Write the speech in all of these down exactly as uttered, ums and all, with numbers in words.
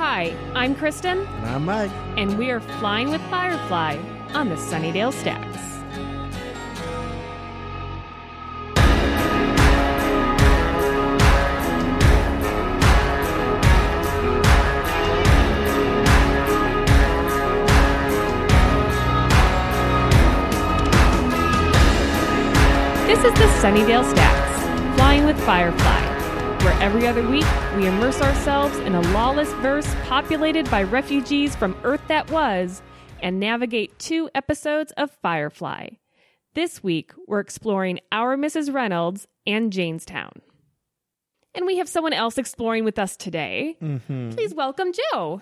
Hi, I'm Kristen. And I'm Mike. And we are flying with Firefly on the Sunnydale Stacks. This is the Sunnydale Stacks, Flying with Firefly, where every other week we immerse ourselves in a lawless verse populated by refugees from Earth that was, and navigate two episodes of Firefly. This week, we're exploring Our Missus Reynolds and Jaynestown. And we have someone else exploring with us today. Mm-hmm. Please welcome Joe.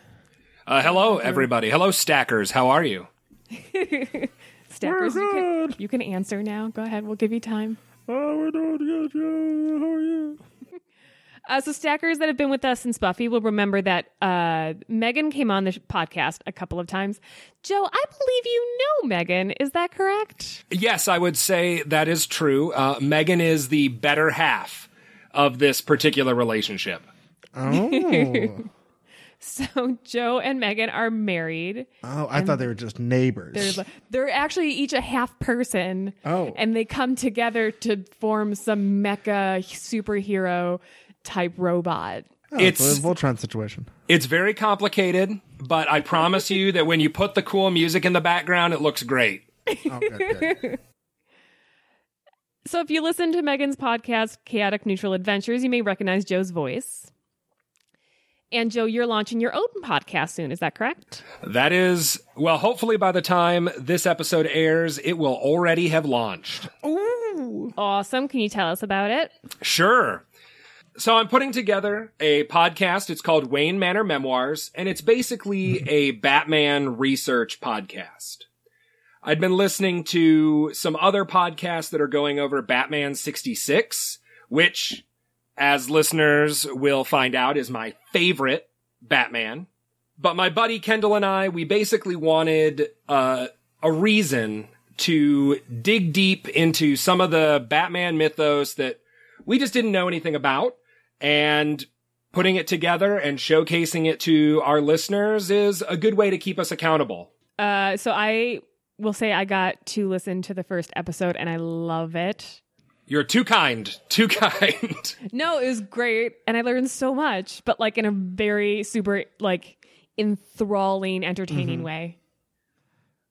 Uh, hello, everybody. Hello, Stackers. How are you? Stackers, you can, you can answer now. Go ahead. We'll give you time. Oh, we're doing good, Joe. How are you? uh, so Stackers that have been with us since Buffy will remember that uh, Megan came on the sh- podcast a couple of times. Joe, I believe you know Megan. Is that correct? Yes, I would say that is true. Uh, Megan is the better half of this particular relationship. Oh. So Joe and Megan are married. Oh, I thought they were just neighbors. They're, they're actually each a half person. Oh. And they come together to form some mecha superhero type robot. Oh, it's a Voltron situation. It's very complicated, but I promise you that when you put the cool music in the background, it looks great. Oh, good, good. So if you listen to Megan's podcast, Chaotic Neutral Adventures, you may recognize Joe's voice. And Joe, you're launching your own podcast soon. Is that correct? That is, well, hopefully by the time this episode airs, it will already have launched. Ooh. Awesome. Can you tell us about it? Sure. So I'm putting together a podcast. It's called Wayne Manor Memoirs, and it's basically a Batman research podcast. I'd been listening to some other podcasts that are going over Batman sixty-six, which, as listeners will find out, is my favorite Batman. But my buddy Kendall and I, we basically wanted uh, a reason to dig deep into some of the Batman mythos that we just didn't know anything about. And putting it together and showcasing it to our listeners is a good way to keep us accountable. Uh, so I will say I got to listen to the first episode and I love it. You're too kind. Too kind. No, it was great. And I learned so much, but like in a very super, like enthralling, entertaining mm-hmm. way.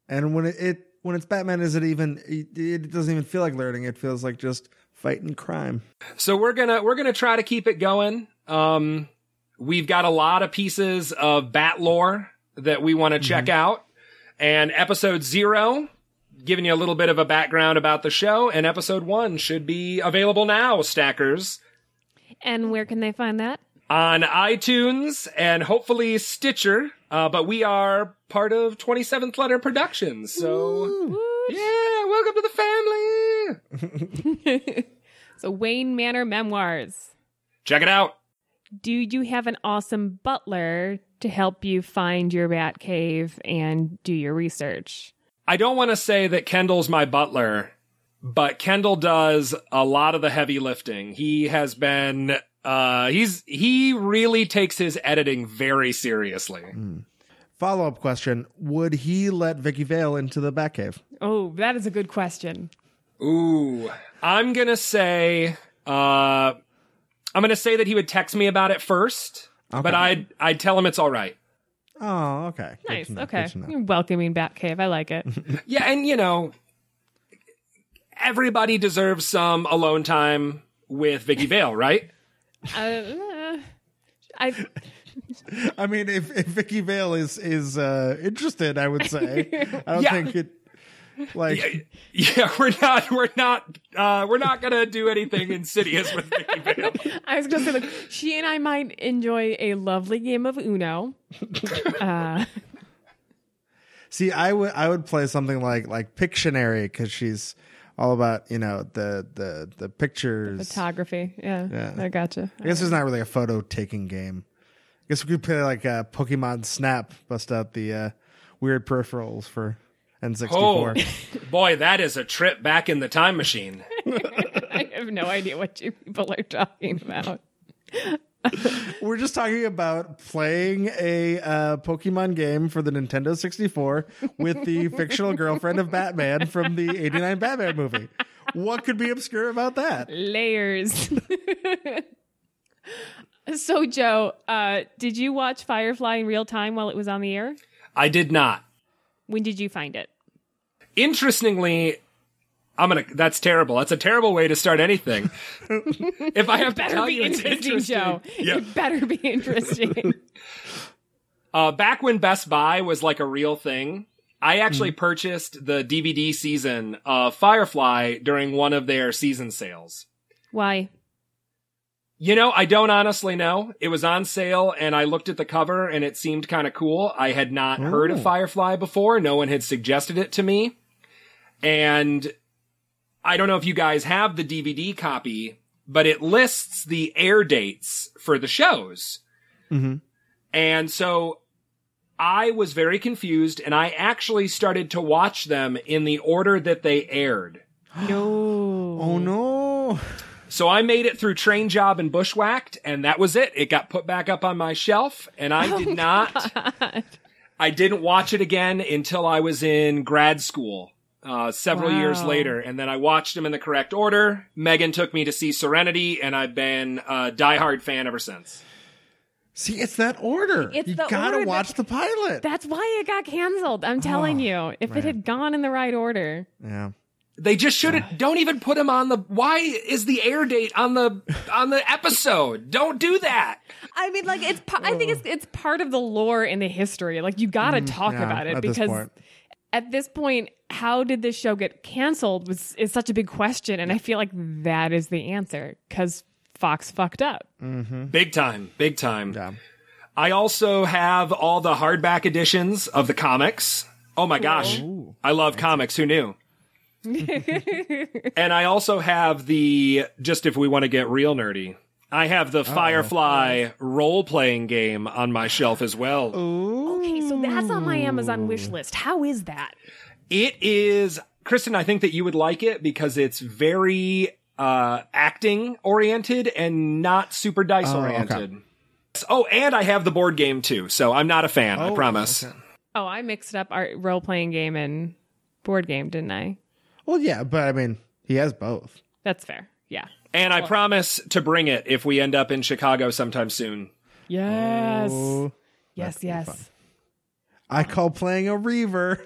And when it, it when it's Batman, is it even, it, it doesn't even feel like learning. It feels like just fighting crime. So we're going to, we're going to try to keep it going. Um, we've got a lot of pieces of Bat lore that we want to mm-hmm. check out. And episode zero, giving you a little bit of a background about the show, and episode one should be available now, Stackers. And where can they find that? On iTunes and hopefully Stitcher, uh, but we are part of twenty-seventh Letter Productions, so Ooh. yeah, welcome to the family! So Wayne Manor Memoirs. Check it out! Do you have an awesome butler to help you find your Batcave and do your research? I don't want to say that Kendall's my butler, but Kendall does a lot of the heavy lifting. He has been, uh, he's, he really takes his editing very seriously. Mm. Follow-up question. Would he let Vicki Vale into the Batcave? Oh, that is a good question. Ooh, I'm going to say, uh, I'm going to say that he would text me about it first, okay. but I'd, I'd tell him it's all right. Oh, okay. Nice. Okay. You're welcoming Batcave. I like it. Yeah, and you know, everybody deserves some alone time with Vicki Vale, right? Uh, I. I mean, if, if Vicki Vale is is uh, interested, I would say. I don't yeah. think it. Like, yeah, yeah, we're not, we're not, uh, we're not gonna do anything insidious with Vicki Vale. I was gonna say, like, she and I might enjoy a lovely game of Uno. Uh, See, I would, I would play something like, like Pictionary, because she's all about, you know, the the the pictures, the photography. Yeah, yeah, I gotcha. I guess there's not really a photo taking game. I guess we could play like a uh, Pokemon Snap, bust out the uh, weird peripherals for. And sixty-four. Oh, boy, that is a trip back in the time machine. I have no idea what you people are talking about. We're just talking about playing a uh, Pokemon game for the Nintendo sixty-four with the fictional girlfriend of Batman from the eighty-nine Batman movie. What could be obscure about that? Layers. So, Joe, uh, did you watch Firefly in real time while it was on the air? I did not. When did you find it? Interestingly, I'm gonna. That's terrible. That's a terrible way to start anything. If I have to tell you, it's interesting, Joe. Yeah. It better be interesting. uh, back when Best Buy was like a real thing, I actually mm. purchased the D V D season of Firefly during one of their season sales. Why? You know, I don't honestly know. It was on sale, and I looked at the cover, and it seemed kind of cool. I had not oh. heard of Firefly before. No one had suggested it to me. And I don't know if you guys have the D V D copy, but it lists the air dates for the shows. Mm-hmm. And so I was very confused, and I actually started to watch them in the order that they aired. No. Oh, no. So I made it through Train Job and Bushwhacked, and that was it. It got put back up on my shelf, and I oh did not... God. I didn't watch it again until I was in grad school. Uh, several wow. years later, and then I watched them in the correct order. Megan took me to see Serenity, and I've been a diehard fan ever since. See, it's that order. It's you the gotta order watch the pilot. That's why it got canceled. I'm telling oh, you, if right. it had gone in the right order, yeah, they just shouldn't. Don't even put them on the. Why is the air date on the on the episode? Don't do that. I mean, like it's. I think it's it's part of the lore and the history. Like you gotta mm, talk yeah, about it at because. This point. At this point, how did this show get canceled was is such a big question, and I feel like that is the answer, because Fox fucked up. Mm-hmm. Big time, big time. Yeah. I also have all the hardback editions of the comics. Oh my gosh, Ooh. I love nice. comics, who knew? And I also have the, just if we want to get real nerdy, I have the Uh-oh. Firefly nice. role-playing game on my shelf as well. Ooh. Okay, so that's on my Amazon wish list. How is that? It is... Kristen, I think that you would like it because it's very uh, acting-oriented and not super dice-oriented. Oh, okay. Oh, and I have the board game, too, so I'm not a fan, oh, I promise. Okay. Oh, I mixed up our role-playing game and board game, didn't I? Well, yeah, but, I mean, he has both. That's fair, yeah. And I promise to bring it if we end up in Chicago sometime soon. Yes. Oh, yes, yes. I call playing a Reaver.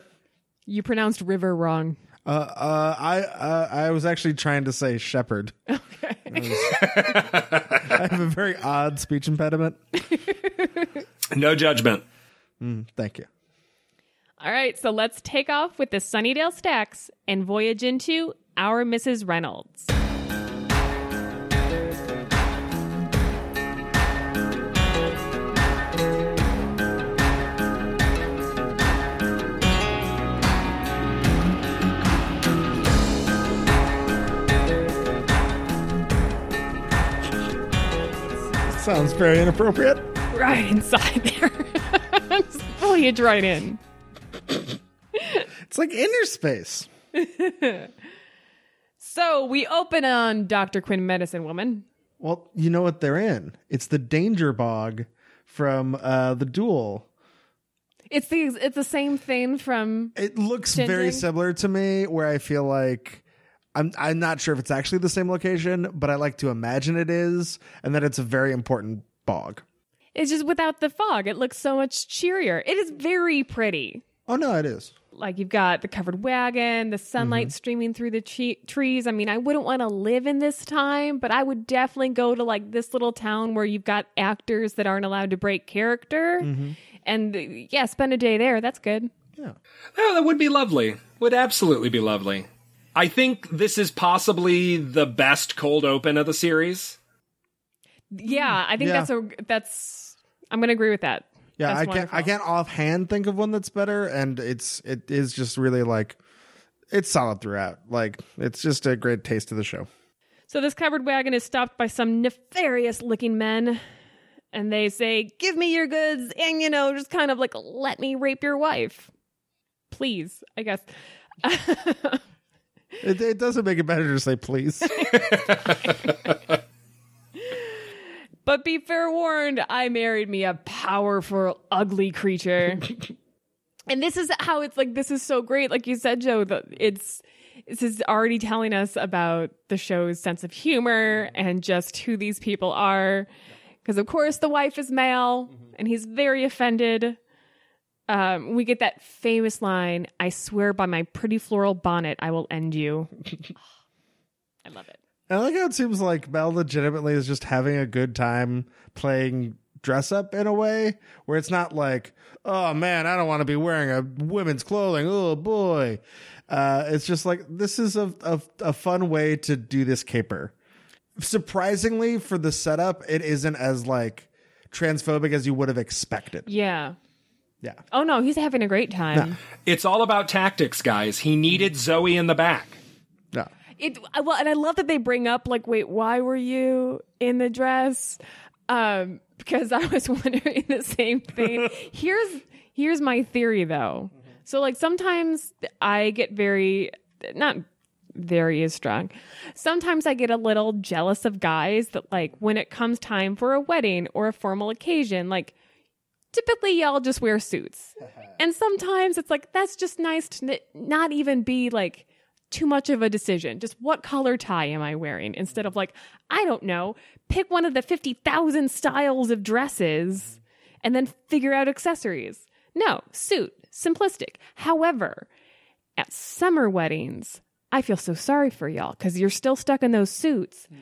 You pronounced river wrong. Uh, uh, I uh, I was actually trying to say shepherd. Okay. I have a very odd speech impediment. No judgment. Mm, thank you. All right, so let's take off with the Sunnydale Stacks and voyage into Our Missus Reynolds. Sounds very inappropriate. Right inside there. Just voyage right in. It's like inner space. So we open on Doctor Quinn, Medicine Woman. Well, you know what they're in. It's the danger bog from uh, the duel. It's the it's the same thing from. It looks Shindig. Very similar to me, where I feel like. I'm I'm not sure if it's actually the same location, but I like to imagine it is, and that it's a very important bog. It's just without the fog. It looks so much cheerier. It is very pretty. Oh, no, it is. Like, you've got the covered wagon, the sunlight mm-hmm. streaming through the tre- trees. I mean, I wouldn't want to live in this time, but I would definitely go to, like, this little town where you've got actors that aren't allowed to break character. Mm-hmm. And, yeah, spend a day there. That's good. Yeah. Oh, that would be lovely. Would absolutely be lovely. I think this is possibly the best cold open of the series. Yeah, I think yeah. that's a that's. I'm going to agree with that. Yeah, that's I can't wonderful. I can't offhand think of one that's better, and it's it is just really like it's solid throughout. Like it's just a great taste of the show. So this covered wagon is stopped by some nefarious-looking men, and they say, "Give me your goods," and you know, just kind of like, "Let me rape your wife, please." I guess. It, it doesn't make it better to say please. But be forewarned, I married me a powerful, ugly creature. And this is how it's like, this is so great. Like you said, Joe, the, it's, this is already telling us about the show's sense of humor and just who these people are. Because, of course, the wife is Mal, mm-hmm. and he's very offended. Um, we get that famous line, "I swear by my pretty floral bonnet, I will end you." I love it. I like how it seems like Mal legitimately is just having a good time playing dress up in a way where it's not like, oh man, I don't want to be wearing a women's clothing. Oh boy. Uh, it's just like, this is a, a, a fun way to do this caper. Surprisingly for the setup, it isn't as like transphobic as you would have expected. Yeah. Yeah. Oh no, he's having a great time. No. It's all about tactics, guys. He needed Zoe in the back. Yeah. It, well, and I love that they bring up, like, wait, why were you in the dress? Um, because I was wondering the same thing. Here's here's my theory, though. Mm-hmm. So, like, sometimes I get very, not very is strong. Sometimes I get a little jealous of guys that, like, when it comes time for a wedding or a formal occasion, like, typically y'all just wear suits. And sometimes it's like, that's just nice to n- not even be, like, too much of a decision. Just what color tie am I wearing? Instead of like, I don't know, pick one of the fifty thousand styles of dresses and then figure out accessories. No, suit, simplistic. However, at summer weddings, I feel so sorry for y'all because you're still stuck in those suits. Mm.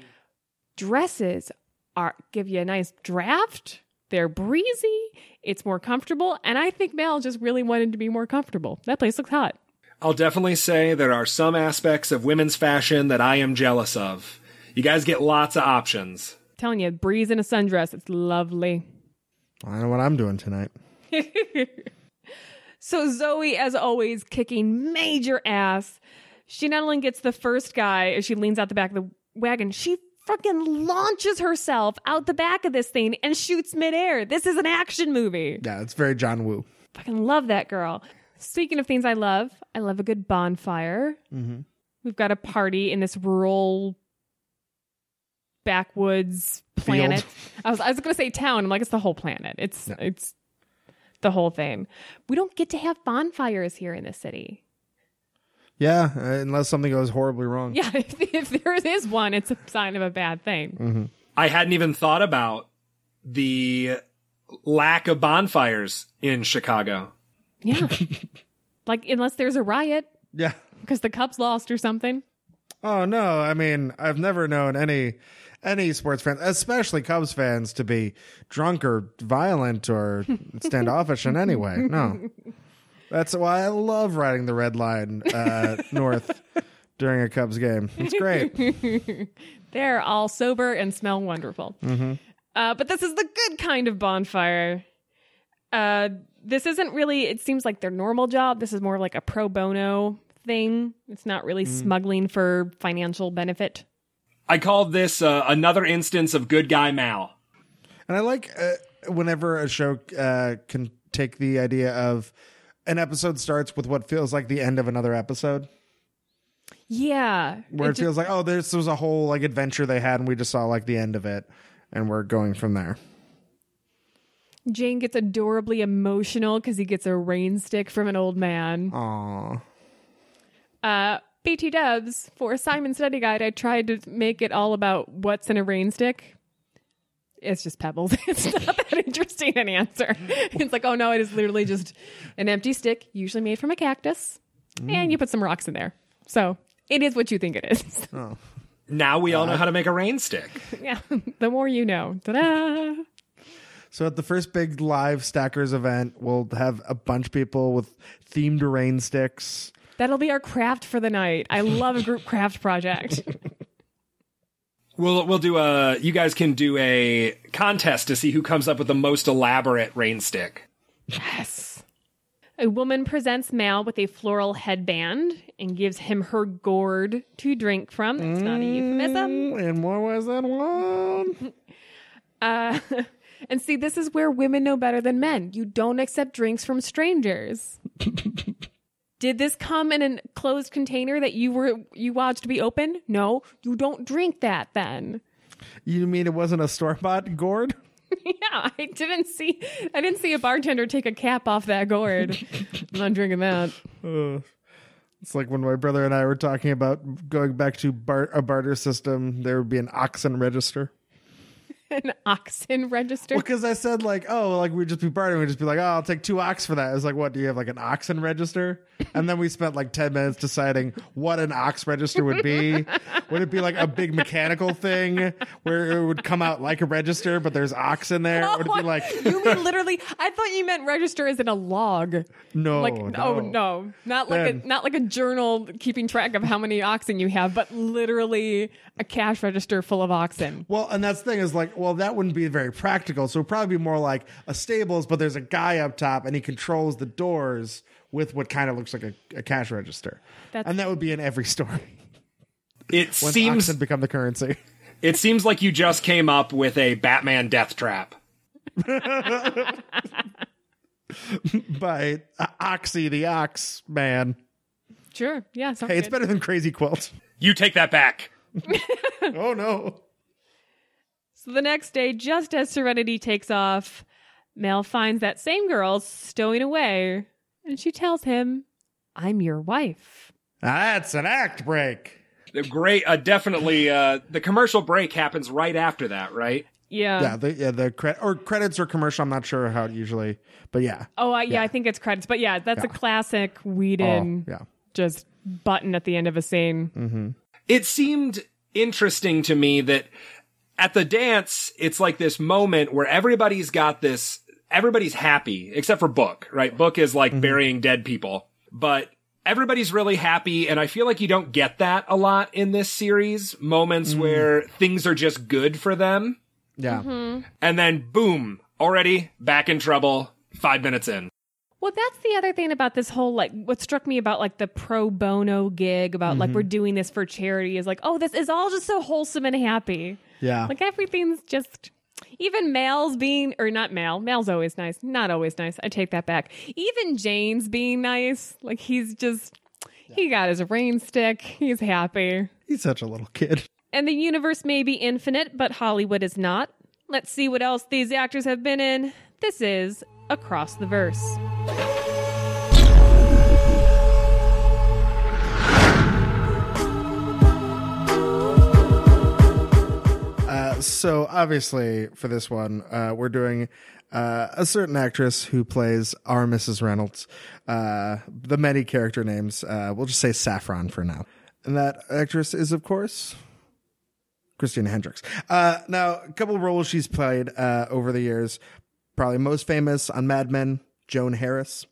Dresses are give you a nice draft. They're breezy. It's more comfortable. And I think Mal just really wanted to be more comfortable. That place looks hot. I'll definitely say there are some aspects of women's fashion that I am jealous of. You guys get lots of options. I'm telling you, breeze in a sundress. It's lovely. I know what I'm doing tonight. So Zoe, as always, kicking major ass. She not only gets the first guy as she leans out the back of the wagon, she fucking launches herself out the back of this thing and shoots midair. This is an action movie. Yeah, it's very John Woo. Fucking love that girl. Speaking of things I love, I love a good bonfire. Mm-hmm. We've got a party in this rural backwoods planet. I was I was going to say town. I'm like, it's the whole planet. It's no. It's the whole thing. We don't get to have bonfires here in the city. Yeah, unless something goes horribly wrong. Yeah, if, if there is one, it's a sign of a bad thing. Mm-hmm. I hadn't even thought about the lack of bonfires in Chicago. Yeah. Like, unless there's a riot. Yeah. Because the Cubs lost or something. Oh, no. I mean, I've never known any any sports fans, especially Cubs fans, to be drunk or violent or standoffish in any way. No. That's why I love riding the red line uh, north during a Cubs game. It's great. They're all sober and smell wonderful. Mm-hmm. Uh, but this is the good kind of bonfire. Uh This isn't really, it seems like their normal job. This is more like a pro bono thing. It's not really mm. smuggling for financial benefit. I called this uh, another instance of good guy Mal. And I like uh, whenever a show uh, can take the idea of an episode starts with what feels like the end of another episode. Yeah. Where it, it just feels like, oh, this was a whole like adventure they had and we just saw like the end of it and we're going from there. Jayne gets adorably emotional because he gets a rain stick from an old man. Aww. Uh, B T Dubs, for Simon's study guide, I tried to make it all about what's in a rain stick. It's just pebbles. It's not that interesting an answer. It's like, oh no, it is literally just an empty stick, usually made from a cactus, mm. and you put some rocks in there. So it is what you think it is. Oh. Now we uh, all know how to make a rain stick. Yeah, the more you know. Ta-da! So at the first big live Stackers event, we'll have a bunch of people with themed rain sticks. That'll be our craft for the night. I love a group craft project. We'll we'll do a. You guys can do a contest to see who comes up with the most elaborate rain stick. Yes. A woman presents Mal with a floral headband and gives him her gourd to drink from. That's mm, not a euphemism. And what was that one? uh. And see, this is where women know better than men. You don't accept drinks from strangers. Did this come in a closed container that you were you watched be open? No, you don't drink that then. You mean it wasn't a store-bought gourd? Yeah, I didn't see I didn't see a bartender take a cap off that gourd. I'm not drinking that. Uh, it's like when my brother and I were talking about going back to bar- a barter system, there would be an oxen register. An oxen register? Well, because I said like, oh, like we'd just be bartering. We'd just be like, oh, I'll take two ox for that. It's like, what, do you have like an oxen register? And then we spent like ten minutes deciding what an ox register would be. Would it be like a big mechanical thing where it would come out like a register, but there's ox in there? Oh, would it be like... You mean literally... I thought you meant register as in a log. No, like, no. Oh, no. Not like, then, a, not like a journal keeping track of how many oxen you have, but literally a cash register full of oxen. Well, and that's the thing is like, well, that wouldn't be very practical. So it would probably be more like a stables, but there's a guy up top and he controls the doors with what kind of looks like a, a cash register. That's... And that would be in every store. It seems oxen become the currency. It seems like you just came up with a Batman death trap. By uh, Oxy the Ox Man. Sure. Yeah. Hey, good. It's better than Crazy Quilt. You take that back. Oh no. So the next day, just as Serenity takes off, Mal finds that same girl stowing away, and she tells him, "I'm your wife." Now that's an act break. Great, uh, definitely. Uh, the commercial break happens right after that, right? Yeah, yeah. The, yeah, the cre- or credits or commercial. I'm not sure how it usually, but yeah. Oh, uh, yeah, yeah. I think it's credits, but yeah, that's yeah. a classic Whedon. Oh, yeah. Just button at the end of a scene. Mm-hmm. It seemed interesting to me that at the dance, it's like this moment where everybody's got this. Everybody's happy except for Book, right? Book is like mm-hmm. burying dead people, but. Everybody's really happy, and I feel like you don't get that a lot in this series. Moments mm. where things are just good for them. Yeah. Mm-hmm. And then, boom, already back in trouble, five minutes in. Well, that's the other thing about this whole, like, what struck me about, like, the pro bono gig about, mm-hmm. like, we're doing this for charity is like, oh, this is all just so wholesome and happy. Yeah. Like, everything's just... Even Mal's being, or not Mal, Mal's always nice, not always nice. I take that back. Even Jayne's being nice. Like, he's just, yeah. he got his rain stick. He's happy. He's such a little kid. And the universe may be infinite, but Hollywood is not. Let's see what else these actors have been in. This is Across the Verse. So obviously for this one, uh, we're doing uh, a certain actress who plays Our Missus Reynolds. Uh, the many character names. Uh, we'll just say Saffron for now. And that actress is, of course, Christina Hendricks. Uh, now, a couple of roles she's played uh, over the years. Probably most famous on Mad Men, Joan Harris.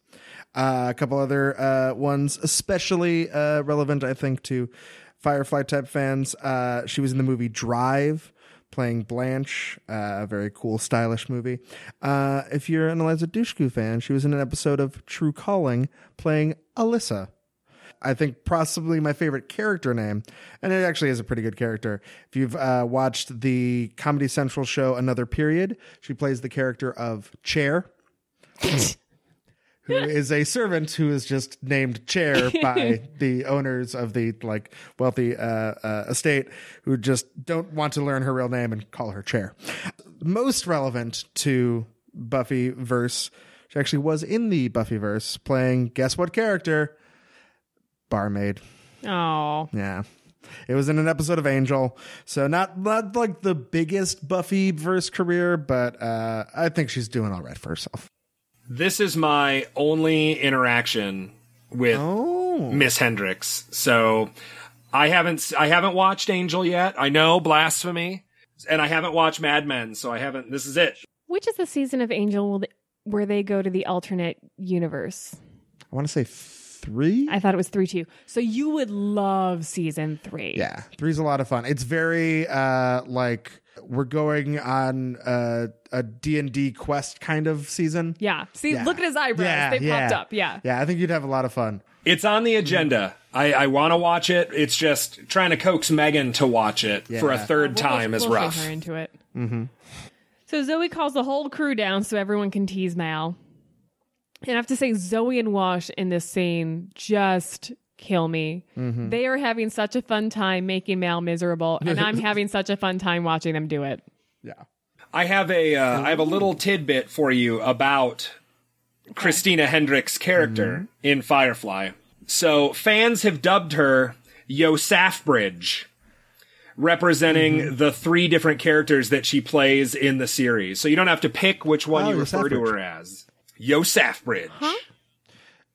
Uh, a couple other uh, ones, especially uh, relevant, I think, to Firefly-type fans. Uh, she was in the movie Drive, playing Blanche, uh, a very cool, stylish movie. Uh, if you're an Eliza Dushku fan, she was in an episode of True Calling playing Alyssa. I think possibly my favorite character name, and it actually is a pretty good character. If you've uh, watched the Comedy Central show Another Period, she plays the character of Chair, who is a servant who is just named Chair by the owners of the like wealthy uh, uh, estate, who just don't want to learn her real name and call her Chair. Most relevant to Buffy verse, she actually was in the Buffy verse playing guess what character? Barmaid. Oh, yeah. It was in an episode of Angel, so not not like the biggest Buffy verse career, but uh, I think she's doing all right for herself. This is my only interaction with oh. Miss Hendricks. So I haven't I haven't watched Angel yet. I know, blasphemy. And I haven't watched Mad Men, so I haven't. This is it. Which is the season of Angel where they go to the alternate universe? I want to say three. I thought it was three, too. So you would love season three. Yeah, three's a lot of fun. It's very uh, like... We're going on uh, a D and D quest kind of season. Yeah. See, yeah. Look at his eyebrows. Yeah, they yeah. popped up. Yeah. Yeah, I think you'd have a lot of fun. It's on the agenda. I, I want to watch it. It's just trying to coax Megan to watch it yeah. for a third we'll, time we'll, is we'll rough. We'll get her into it. Mm-hmm. So Zoe calls the whole crew down so everyone can tease Mal. And I have to say, Zoe and Wash in this scene just kill me. Mm-hmm. They are having such a fun time making Mal miserable, and I'm having such a fun time watching them do it. Yeah. I have a uh, I have a little tidbit for you about Christina Hendricks' character mm-hmm. in Firefly. So fans have dubbed her Yo Saffbridge, representing mm-hmm. the three different characters that she plays in the series. So you don't have to pick which one oh, you refer to her as. Yo Saffbridge. Huh?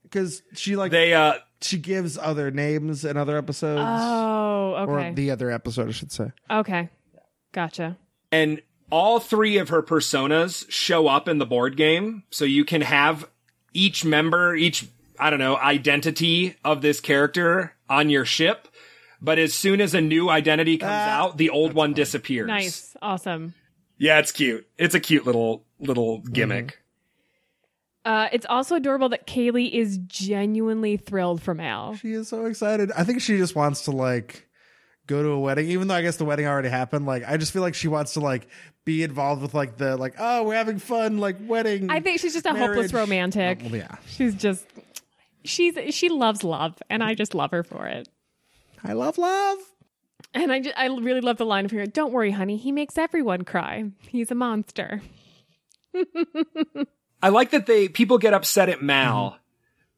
Because she like they uh she gives other names in other episodes. Oh, okay. Or the other episode, I should say. Okay, gotcha. And all three of her personas show up in the board game, so you can have each member, each, I don't know, identity of this character on your ship. But as soon as a new identity comes uh, out, the old one funny. disappears. Nice. Awesome. Yeah, it's cute. It's a cute little little gimmick. Mm. Uh, it's also adorable that Kaylee is genuinely thrilled for Mal. She is so excited. I think she just wants to, like, go to a wedding, even though I guess the wedding already happened. Like, I just feel like she wants to, like, be involved with, like, the, like, oh, we're having fun, like, wedding. I think she's just a marriage. hopeless romantic. Oh, yeah. She's just, she's, she loves love, and I just love her for it. I love love. And I just, I really love the line of her, don't worry, honey, he makes everyone cry. He's a monster. I like that they, people get upset at Mal mm-hmm.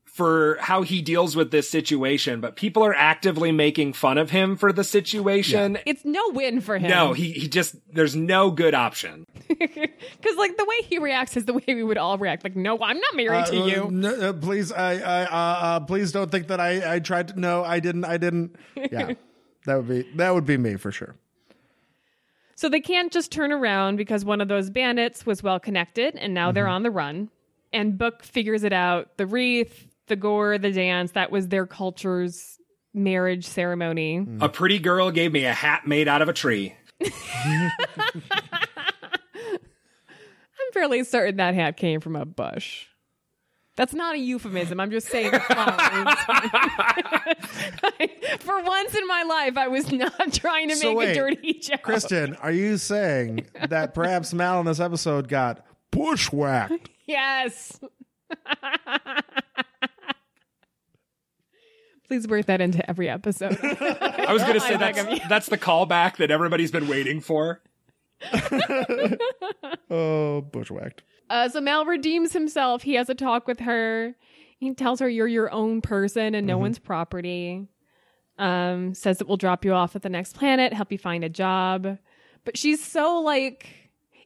for how he deals with this situation, but people are actively making fun of him for the situation. Yeah. It's no win for him. No, he he just, there's no good option. Because, like, the way he reacts is the way we would all react. Like, no, I'm not married uh, to you. Uh, no, uh, please, I, I, uh, uh, please don't think that I, I tried to, no, I didn't, I didn't. Yeah, that would be, that would be me for sure. So they can't just turn around because one of those bandits was well connected and now mm-hmm. they're on the run. And Book figures it out. The wreath, the gore, the dance, that was their culture's marriage ceremony. Mm. A pretty girl gave me a hat made out of a tree. I'm fairly certain that hat came from a bush. That's not a euphemism. I'm just saying. For once in my life, I was not trying to so make wait, a dirty joke. Kristen, are you saying that perhaps Mal in this episode got bushwhacked? Yes. Please work that into every episode. I was going to say that's, that's the callback that everybody's been waiting for. Oh, bushwhacked. Uh, so Mal redeems himself. He has a talk with her. He tells her you're your own person and no mm-hmm. one's property. Um, says that we'll drop you off at the next planet, help you find a job. But she's so like,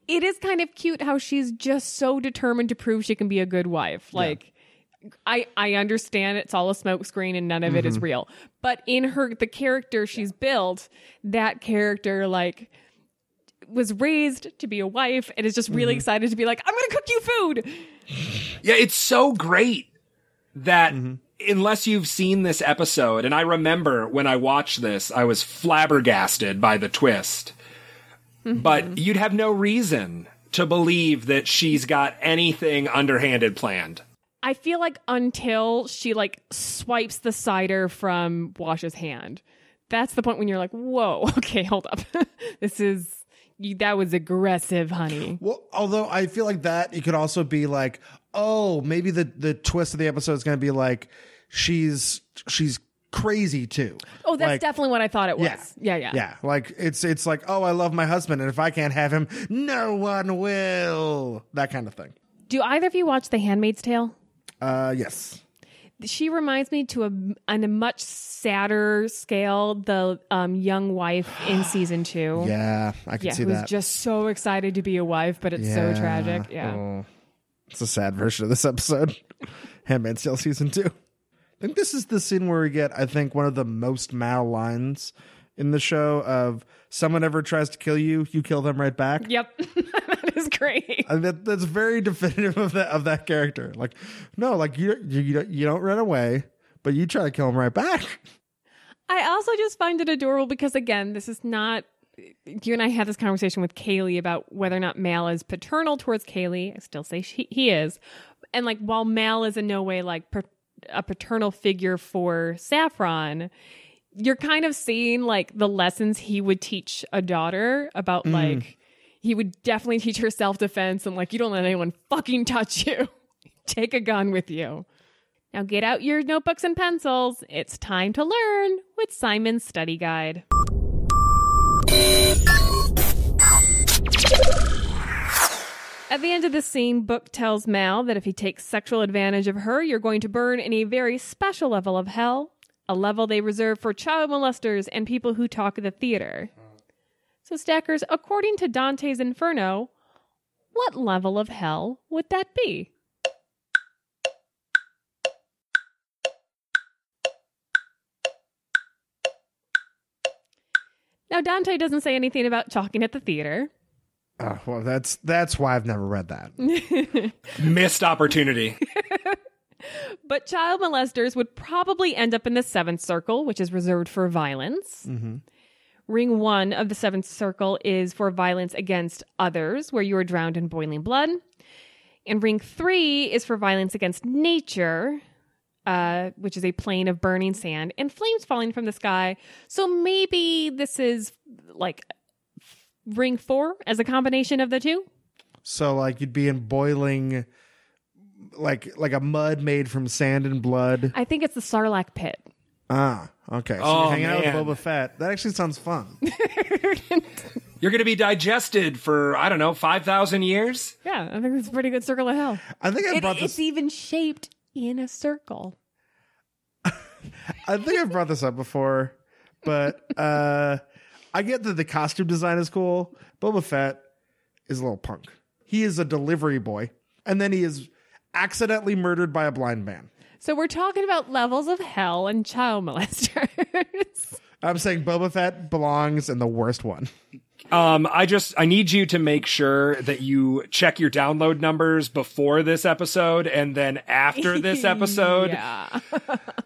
it is kind of cute how she's just so determined to prove she can be a good wife. Like, yeah. I, I understand it's all a smokescreen and none of mm-hmm. it is real. But in her, the character she's built, that character, like, was raised to be a wife and is just really mm-hmm. excited to be like, I'm going to cook you food. Yeah, it's so great that mm-hmm. unless you've seen this episode, and I remember when I watched this, I was flabbergasted by the twist. Mm-hmm. But you'd have no reason to believe that she's got anything underhanded planned. I feel like until she, like, swipes the cider from Wash's hand. That's the point when you're like, whoa, okay, hold up. This is, you, that was aggressive, honey. Well, although I feel like that, it could also be like, oh, maybe the, the twist of the episode is going to be like, she's she's crazy too. Oh, that's like, definitely what I thought it was. Yeah, yeah, yeah. Yeah, like, it's, it's like, oh, I love my husband, and if I can't have him, no one will. That kind of thing. Do either of you watch The Handmaid's Tale? Uh, yes. She reminds me to a on a much sadder scale the um young wife in season two. Yeah, I can yeah, see that. Who's just so excited to be a wife, but it's yeah. so tragic. Yeah, oh, it's a sad version of this episode. Handmaid's Tale season two. I think this is the scene where we get, I think, one of the most Mal lines in the show of someone ever tries to kill you, you kill them right back. Yep. Is great. I mean, that, that's very definitive of that of that character. Like, no, like you you you don't, you don't run away, but you try to kill him right back. I also just find it adorable because, again, this is not. You and I had this conversation with Kaylee about whether or not Mal is paternal towards Kaylee. I still say she, he is, and like while Mal is in no way like per, a paternal figure for Saffron, you're kind of seeing like the lessons he would teach a daughter about mm. like. He would definitely teach her self-defense and, like, you don't let anyone fucking touch you. Take a gun with you. Now get out your notebooks and pencils. It's time to learn with Simon's study guide. At the end of the scene, Book tells Mal that if he takes sexual advantage of her, you're going to burn in a very special level of hell, a level they reserve for child molesters and people who talk at the theater. So, Stackers, according to Dante's Inferno, what level of hell would that be? Now, Dante doesn't say anything about talking at the theater. Oh, well, that's that's why I've never read that. Missed opportunity. But child molesters would probably end up in the seventh circle, which is reserved for violence. Mm-hmm. Ring one of the seventh circle is for violence against others, where you are drowned in boiling blood. And ring three is for violence against nature, uh, which is a plane of burning sand and flames falling from the sky. So maybe this is like ring four as a combination of the two. So like you'd be in boiling, like like a mud made from sand and blood. I think it's the Sarlacc pit. Ah, okay. So oh, you're hanging man. out with Boba Fett. That actually sounds fun. You're going to be digested for, I don't know, five thousand years? Yeah, I think it's a pretty good circle of hell. I think I it, brought this... It's even shaped in a circle. I think I've brought this up before, but uh, I get that the costume design is cool. Boba Fett is a little punk. He is a delivery boy, and then he is accidentally murdered by a blind man. So we're talking about levels of hell and child molesters. I'm saying Boba Fett belongs in the worst one. Um, I just, I need you to make sure that you check your download numbers before this episode and then after this episode. Yeah.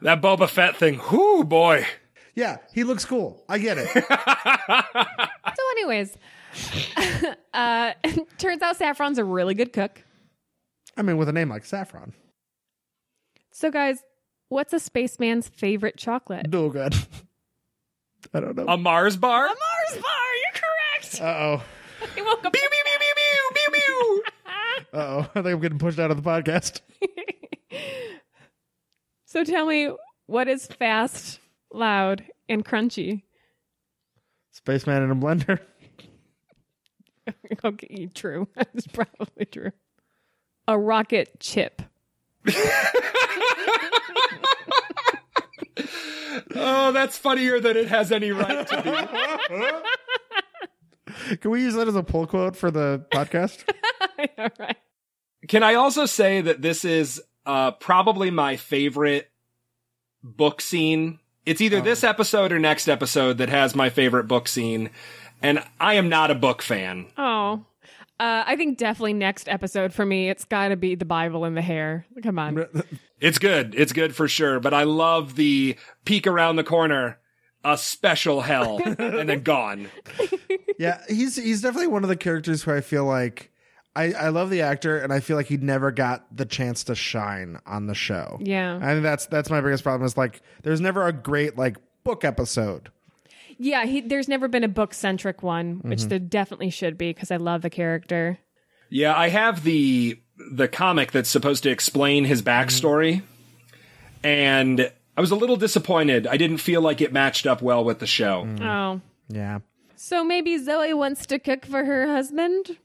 That Boba Fett thing, whoo boy. Yeah, he looks cool. I get it. So anyways, uh, turns out Saffron's a really good cook. I mean, with a name like Saffron. So, guys, what's a spaceman's favorite chocolate? Oh, God. I don't know. A Mars bar? A Mars bar! You're correct! Uh-oh. He woke up. Pew, pew, pew, pew, pew, pew, pew. Uh-oh. I think I'm getting pushed out of the podcast. So tell me, what is fast, loud, and crunchy? Spaceman in a blender. Okay, true. That's probably true. A rocket chip. Oh, that's funnier than it has any right to be. Can we use that as a pull quote for the podcast? All right. Can I also say that this is uh, probably my favorite book scene? It's either oh. this episode or next episode that has my favorite book scene, and I am not a book fan. Oh. Uh, I think definitely next episode for me, it's got to be the Bible and the hair. Come on. It's good. It's good for sure. But I love the peek around the corner, a special hell, and then gone. Yeah, he's he's definitely one of the characters who I feel like, I, I love the actor, and I feel like he never got the chance to shine on the show. Yeah. I think that's, that's my biggest problem is like, there's never a great like book episode. Yeah, he, there's never been a book-centric one, which mm-hmm. there definitely should be, because I love the character. Yeah, I have the the comic that's supposed to explain his backstory, and I was a little disappointed. I didn't feel like it matched up well with the show. Mm. Oh. Yeah. So maybe Zoe wants to cook for her husband?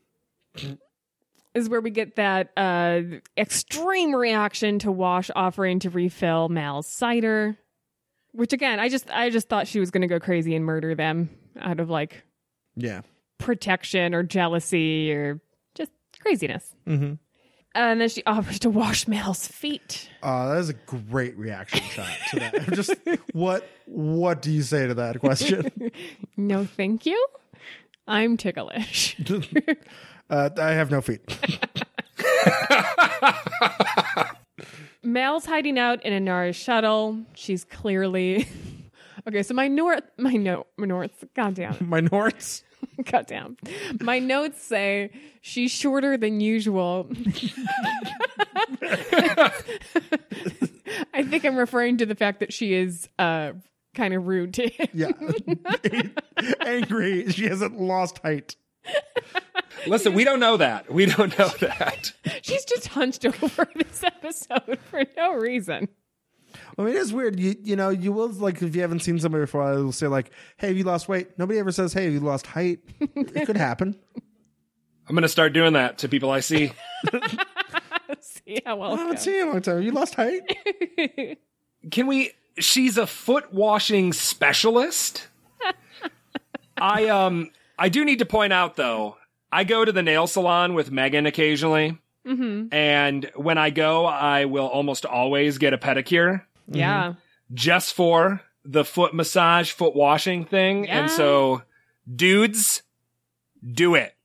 Is where we get that uh, extreme reaction to Wash offering to refill Mal's cider. Which again, I just I just thought she was going to go crazy and murder them out of like, yeah, protection or jealousy or just craziness. Mm-hmm. And then she offers to wash Mal's feet. Oh, uh, that is a great reaction shot to that. I'm just what what do you say to that question? No, thank you. I'm ticklish. uh, I have no feet. Mal's hiding out in Inara's shuttle. She's clearly... Okay, so my north... My no... My north... Goddamn. My norths? Goddamn. My notes say she's shorter than usual. I think I'm referring to the fact that she is uh, kind of rude to him. Yeah. Angry. She hasn't lost height. Listen, we don't know that. We don't know that. She's just hunched over this episode for no reason. Well, I mean, it is weird. You you know, you will, like, if you haven't seen somebody before, I will say, like, hey, have you lost weight? Nobody ever says, hey, have you lost height? It could happen. I'm going to start doing that to people I see. See how well I haven't seen you in a long time. You lost height? Can we... She's a foot washing specialist. I um I do need to point out, though, I go to the nail salon with Megan occasionally. Mm-hmm. And when I go, I will almost always get a pedicure. Yeah. Just for the foot massage, foot washing thing. Yeah. And so, dudes, do it.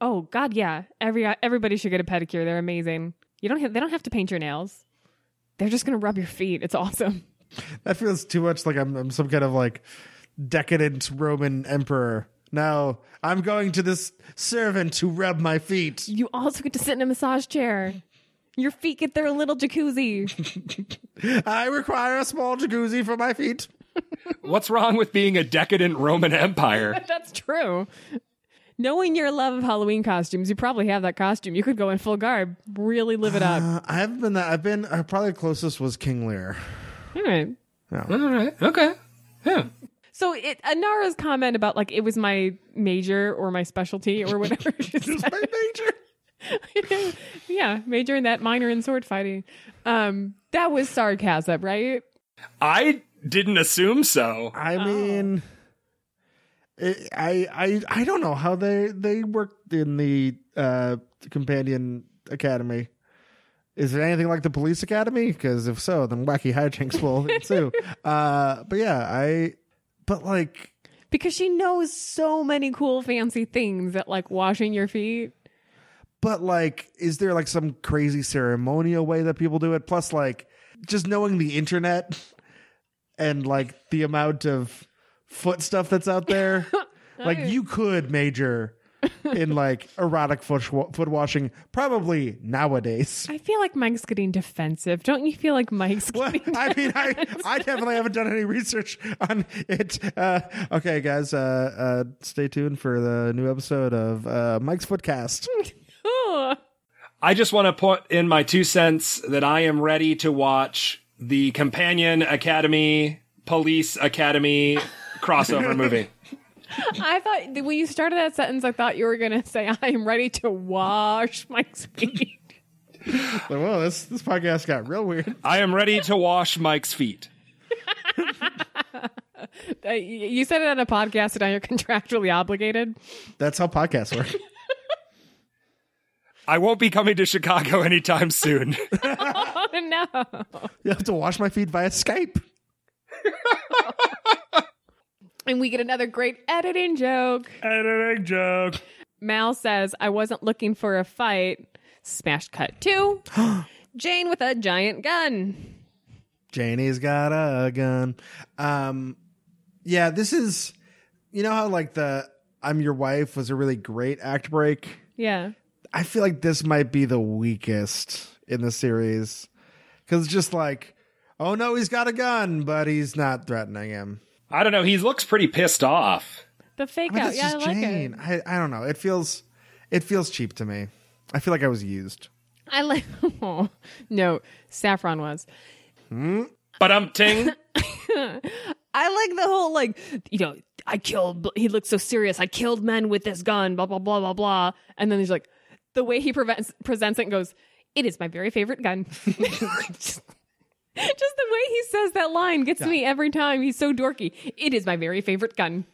Oh, God, yeah. Every Everybody should get a pedicure. They're amazing. You don't have, they don't have to paint your nails. They're just going to rub your feet. It's awesome. That feels too much like I'm, I'm some kind of, like, decadent Roman emperor. No, I'm going to this servant to rub my feet. You also get to sit in a massage chair. Your feet get their little jacuzzi. I require a small jacuzzi for my feet. What's wrong with being a decadent Roman Empire? That's true. Knowing your love of Halloween costumes, you probably have that costume. You could go in full garb. Really live it up. Uh, I haven't been that. I've been, uh, probably closest was King Lear. All right. No. All right. Okay. Yeah. So it, Inara's comment about, like, it was my major or my specialty or whatever. It was my major. Yeah, major in that, minor in sword fighting. Um, that was sarcasm, right? I didn't assume so. I oh. mean, it, I I I don't know how they, they worked in the uh, Companion Academy. Is it anything like the Police Academy? Because if so, then wacky hijinks will ensue. Uh, but yeah, I... But, like... Because she knows so many cool, fancy things that, like, washing your feet. But, like, is there, like, some crazy ceremonial way that people do it? Plus, like, just knowing the internet and, like, the amount of foot stuff that's out there. Like, you could major in, like, erotic foot, sh- foot washing probably nowadays. I feel like Mike's getting defensive. Don't you feel like Mike's well, getting I mean, I, I definitely haven't done any research on it. Uh, okay, guys, uh, uh, stay tuned for the new episode of uh, Mike's Footcast. I just want to put in my two cents that I am ready to watch the Companion Academy, Police Academy crossover movie. I thought, when you started that sentence, I thought you were going to say, I am ready to wash Mike's feet. Like, whoa, this, this podcast got real weird. I am ready to wash Mike's feet. You said it on a podcast and now you're contractually obligated. That's how podcasts work. I won't be coming to Chicago anytime soon. Oh, no. You'll have to wash my feet via Skype. And we get another great editing joke. Editing joke. Mal says, I wasn't looking for a fight. Smash cut two. Jayne with a giant gun. Jayne's got a gun. Um, yeah, this is, you know how, like, the I'm Your Wife was a really great act break? Yeah. I feel like this might be the weakest in the series. Because it's just like, oh, no, he's got a gun, but he's not threatening him. I don't know. He looks pretty pissed off. The fake I mean, out. Yeah, I like Jayne. it. I, I don't know. It feels it feels cheap to me. I feel like I was used. I like... Oh, no, Saffron was. Hmm? Ba-dum-ting. I like the whole, like, you know, I killed... He looked so serious. I killed men with this gun, blah, blah, blah, blah, blah. And then he's like, the way he prevents, presents it and goes, it is my very favorite gun. Just, Just the way he says that line gets yeah. me every time. He's so dorky. It is my very favorite gun.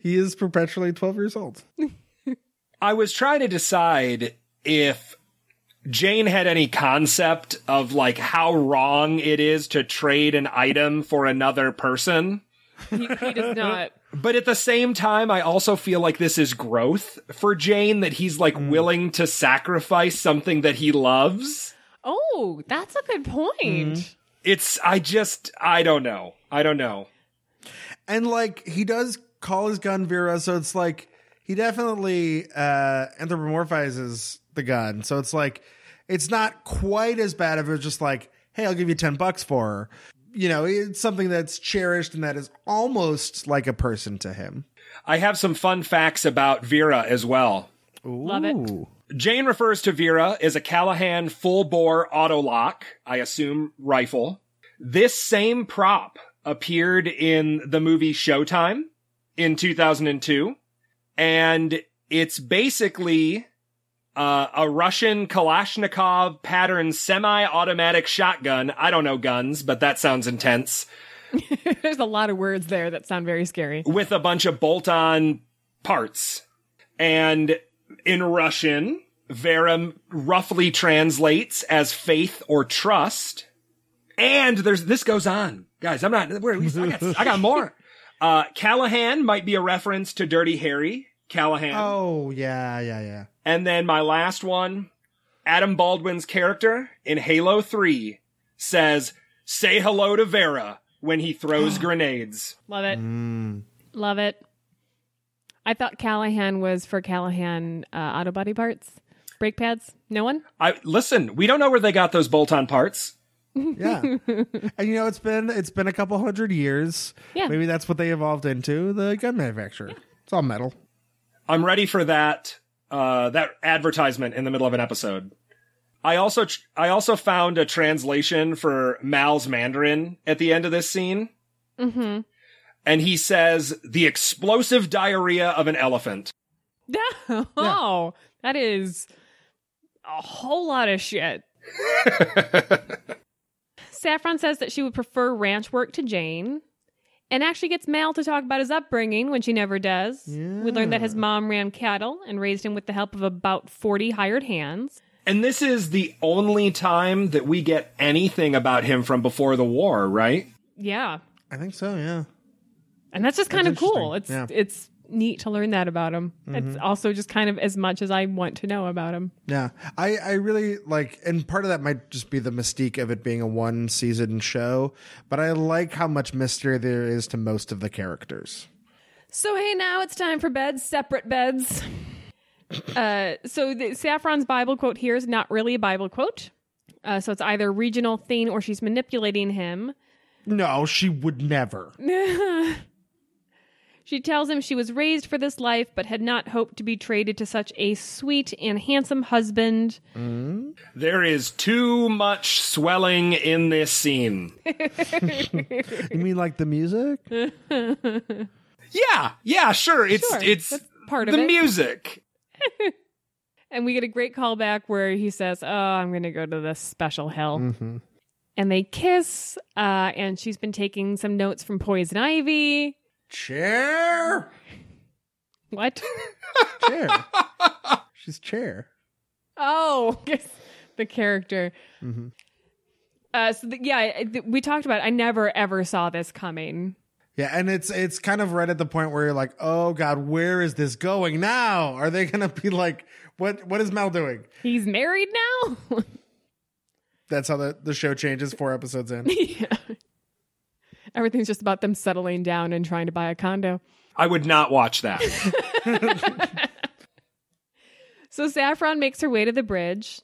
He is perpetually twelve years old. I was trying to decide if Jayne had any concept of, like, how wrong it is to trade an item for another person. He, he does not. But at the same time, I also feel like this is growth for Jayne, that he's, like, mm. willing to sacrifice something that he loves. Oh, that's a good point. Mm-hmm. It's, I just, I don't know. I don't know. And, like, he does call his gun Vera, so it's like, he definitely uh, anthropomorphizes the gun. So it's like, it's not quite as bad if it was just like, hey, I'll give you ten bucks for her. You know, it's something that's cherished and that is almost like a person to him. I have some fun facts about Vera as well. Ooh. Love it. Jayne refers to Vera as a Callahan full-bore autolock, I assume rifle. This same prop appeared in the movie Showtime in two thousand two, and it's basically uh, a Russian Kalashnikov pattern semi-automatic shotgun. I don't know guns, but that sounds intense. There's a lot of words there that sound very scary. With a bunch of bolt-on parts. And in Russian, Vera roughly translates as faith or trust. And there's this goes on. Guys, I'm not... Where, I, got, I got more. Uh, Callahan might be a reference to Dirty Harry. Callahan. Oh, yeah, yeah, yeah. And then my last one, Adam Baldwin's character in Halo three says, "Say hello to Vera," when he throws grenades. Love it. Mm. Love it. I thought Callahan was for Callahan uh, auto body parts. Brake pads? No one? I Listen, we don't know where they got those bolt-on parts. Yeah. And you know, it's been it's been a couple hundred years. Yeah. Maybe that's what they evolved into, the gun manufacturer. Yeah. It's all metal. I'm ready for that uh, that advertisement in the middle of an episode. I also tr- I also found a translation for Mal's Mandarin at the end of this scene. Mm-hmm. And he says, "The explosive diarrhea of an elephant." Oh, yeah. That is a whole lot of shit. Saffron says that she would prefer ranch work to Jayne, and actually gets Mal to talk about his upbringing when she never does. Yeah. We learned that his mom ran cattle and raised him with the help of about forty hired hands. And this is the only time that we get anything about him from before the war, right? Yeah. I think so, yeah. And that's just kind of cool. It's yeah. it's neat to learn that about him. Mm-hmm. It's also just kind of as much as I want to know about him. Yeah. I, I really like, and part of that might just be the mystique of it being a one season show, but I like how much mystery there is to most of the characters. So, hey, now it's time for beds, separate beds. Uh, so the Saffron's Bible quote here is not really a Bible quote. Uh, so it's either regional thing or she's manipulating him. No, she would never. She tells him she was raised for this life, but had not hoped to be traded to such a sweet and handsome husband. Mm-hmm. There is too much swelling in this scene. You mean like the music? yeah, yeah, sure. It's sure. it's That's part of the it. music. And we get a great callback where he says, "Oh, I'm going to go to this special hell." Mm-hmm. And they kiss, uh, and she's been taking some notes from Poison Ivy. Chair? What? Chair. She's Chair. Oh, yes, the character. Mm-hmm. Uh, so the, yeah, th- we talked about it. I never, ever saw this coming. Yeah, and it's it's kind of right at the point where you're like, oh, God, where is this going now? Are they going to be like, what? What is Mal doing? He's married now? That's how the, the show changes four episodes in. Yeah. Everything's just about them settling down and trying to buy a condo. I would not watch that. So Saffron makes her way to the bridge.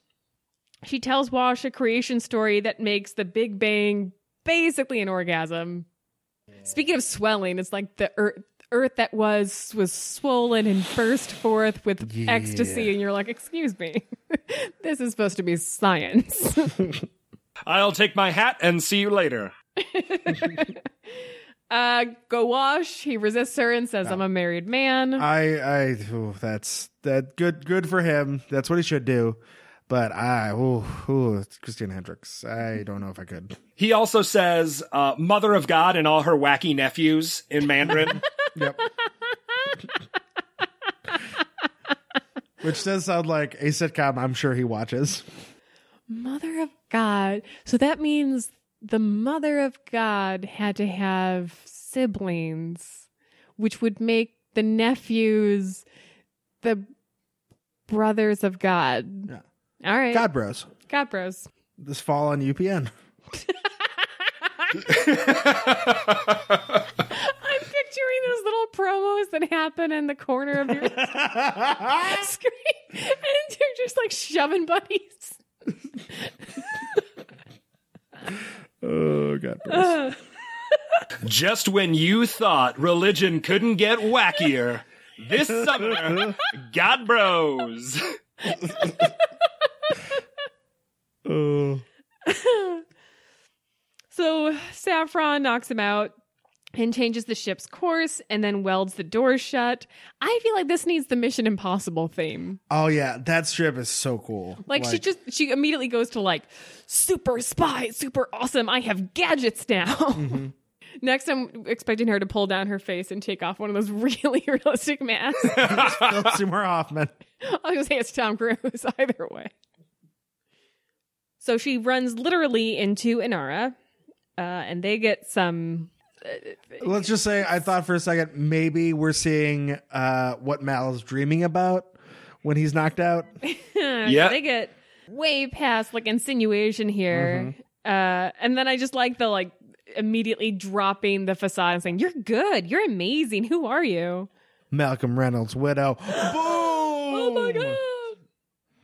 She tells Wash a creation story that makes the Big Bang basically an orgasm. Speaking of swelling, it's like the earth, earth that was was swollen and burst forth with yeah. ecstasy. And you're like, excuse me, this is supposed to be science. I'll take my hat and see you later. uh, go Wash. He resists her and says, no. I'm a married man. I, I, ooh, that's that good. Good for him. That's what he should do. But I, ooh, ooh, Christina Hendricks, I don't know if I could. He also says, uh, Mother of God and all her wacky nephews in Mandarin. Yep. Which does sound like a sitcom I'm sure he watches. Mother of God. So that means the Mother of God had to have siblings, which would make the nephews the brothers of God. Yeah. All right. God bros. God bros. This fall on U P N. I'm picturing those little promos that happen in the corner of your screen. And they're just like shoving buddies. Oh, God bros. Uh. Just when you thought religion couldn't get wackier, this summer, God bros. Oh. So Saffron knocks him out and changes the ship's course and then welds the door shut. I feel like this needs the Mission Impossible theme. Oh, yeah. That strip is so cool. Like, like she just, she immediately goes to like, super spy, super awesome. I have gadgets now. Mm-hmm. Next, I'm expecting her to pull down her face and take off one of those really realistic masks. Philip Seymour Hoffman. I was going to say it's Tom Cruise. Either way. So she runs literally into Inara, uh, and they get some... Let's just say I thought for a second maybe we're seeing uh, what Mal is dreaming about when he's knocked out. Yeah, they get way past like insinuation here, mm-hmm. uh, and then I just like the like immediately dropping the facade and saying, "You're good, you're amazing. Who are you?" Malcolm Reynolds' widow. Boom! Oh my god!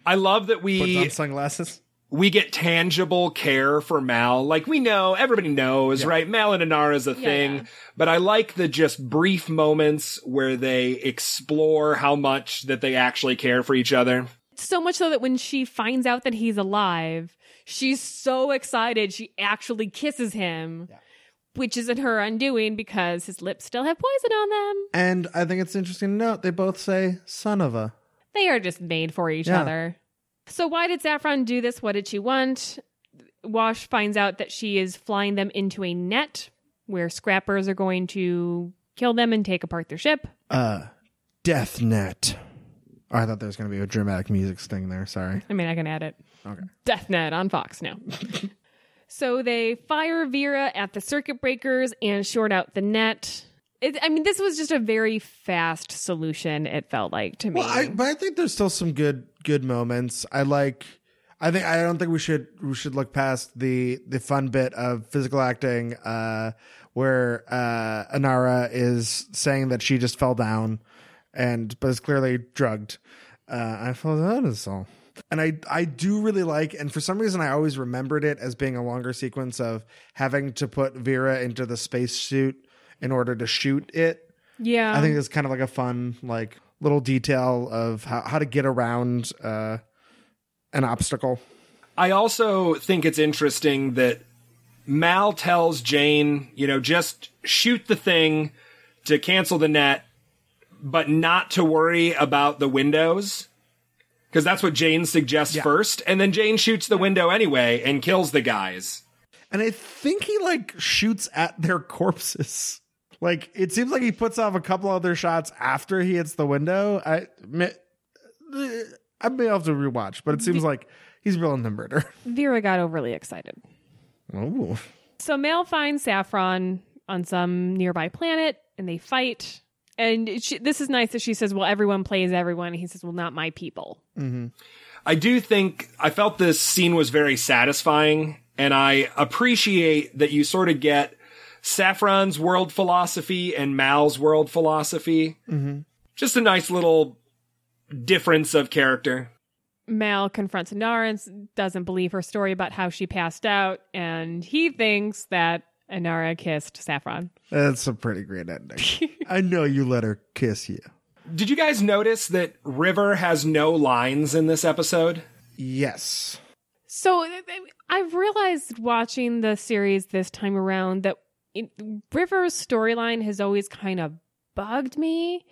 I love that we puts on sunglasses. We get tangible care for Mal. Like, we know, everybody knows, yeah. right? Mal and Inara is a yeah, thing. Yeah. But I like the just brief moments where they explore how much that they actually care for each other. So much so that when she finds out that he's alive, she's so excited she actually kisses him. Yeah. Which isn't her undoing because his lips still have poison on them. And I think it's interesting to note, they both say, son of a. They are just made for each yeah. other. So why did Saffron do this? What did she want? Wash finds out that she is flying them into a net where scrappers are going to kill them and take apart their ship. Uh, death net. Oh, I thought there was going to be a dramatic music sting there. Sorry. I mean, I can add it. Okay. Death net on Fox now. So they fire Vera at the circuit breakers and short out the net. It, I mean, this was just a very fast solution, it felt like, to me. Well, I, but I think there's still some good good moments. I like, I think, I don't think we should we should look past the, the fun bit of physical acting uh, where uh, Inara is saying that she just fell down, and but is clearly drugged. Uh, I fell down as all. And I, I do really like, and for some reason I always remembered it as being a longer sequence of having to put Vera into the spacesuit in order to shoot it. Yeah. I think it's kind of like a fun, like, little detail of how, how to get around uh, an obstacle. I also think it's interesting that Mal tells Jayne, you know, just shoot the thing to cancel the net, but not to worry about the windows. Because that's what Jayne suggests yeah. first. And then Jayne shoots the window anyway and kills the guys. And I think he, like, shoots at their corpses. Like, it seems like he puts off a couple other shots after he hits the window. I may, I may have to rewatch, but it seems like he's real in the murder. Vera got overly excited. Oh. So Mal finds Saffron on some nearby planet, and they fight. And she, this is nice that she says, well, everyone plays everyone. And he says, well, not my people. Mm-hmm. I do think, I felt this scene was very satisfying. And I appreciate that you sort of get Saffron's world philosophy and Mal's world philosophy. Mm-hmm. Just a nice little difference of character. Mal confronts Inara and doesn't believe her story about how she passed out, and he thinks that Inara kissed Saffron. That's a pretty great ending. I know you let her kiss you. Did you guys notice that River has no lines in this episode? Yes. So I've realized watching the series this time around that it, River's storyline has always kind of bugged me.